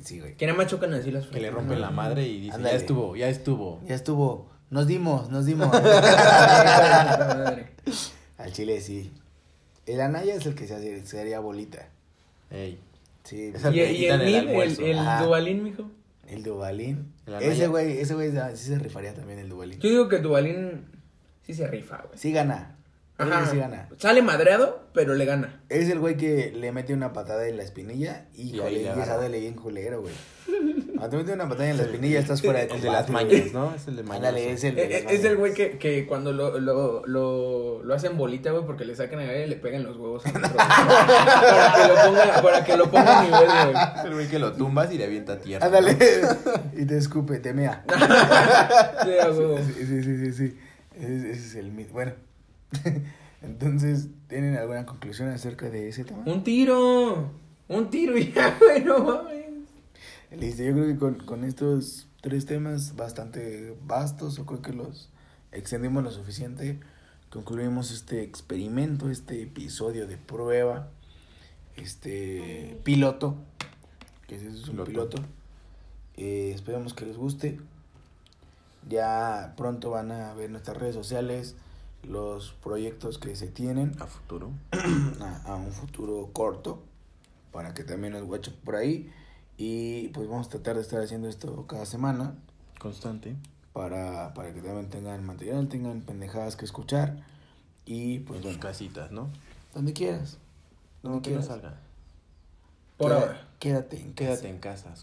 Sí, güey. Que nada más chocan así las que le rompen la madre y dicen, ándale. Ya estuvo. Nos dimos. Al chile, sí. El Anaya es el que se haría bolita. Ey. Sí. ¿Y el Duvalín, mijo? El Duvalín. Ese güey sí se rifaría también, el Duvalín. Yo digo que Duvalín sí se rifa, güey. Sí gana. Ajá. Sí gana. Sale madreado, pero le gana. Es el güey que le mete una patada en la espinilla. Híjole, y esa duele bien culero, güey. Cuando te mete una patada en la espinilla, estás fuera de combate. El de las mañas, ¿no? Es el de mañas. Ándale, es el güey que cuando lo hacen bolita, güey, porque le sacan a él y le pegan los huevos al otro, para que lo ponga a nivel, güey. Es el güey que lo tumbas y le avienta tierra. Ándale. ¿No? Y te escupe, te mea. Sí. Ese es el mismo. Bueno. Entonces, ¿tienen alguna conclusión acerca de ese tema? Un tiro ya, güey, no mames. Listo, yo creo que con estos 3 temas bastante vastos, o creo que los extendimos lo suficiente, concluimos este experimento, este episodio de prueba, piloto, que es un piloto. Esperamos que les guste. Ya pronto van a ver nuestras redes sociales, los proyectos que se tienen a futuro, a un futuro corto, para que también los guachen por ahí. Y pues vamos a tratar de estar haciendo esto cada semana. Constante. Para que también tengan material, tengan pendejadas que escuchar. Y pues tus casitas, ¿no? Donde quieras. Donde quieras. No salga. Por ahora. Quédate en casa.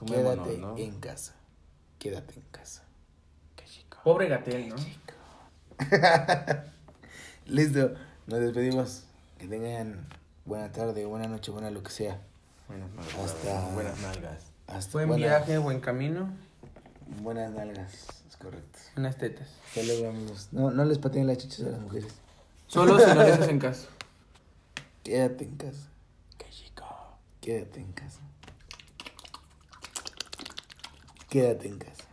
Quédate, ¿no? En casa. Quédate en casa. Qué chico. Pobre Gatel, ¿no? Qué chico. Listo. Nos despedimos. Que tengan buena tarde, buena noche, buena lo que sea. Buenas nalgas. Buenas nalgas. Buen viaje, buen camino. Buenas nalgas, es correcto. Buenas tetas. Hasta luego, amigos. No les pateen las chichas a las mujeres. Solo si no les hacen caso. Quédate en casa. Qué chico. Quédate en casa. Quédate en casa.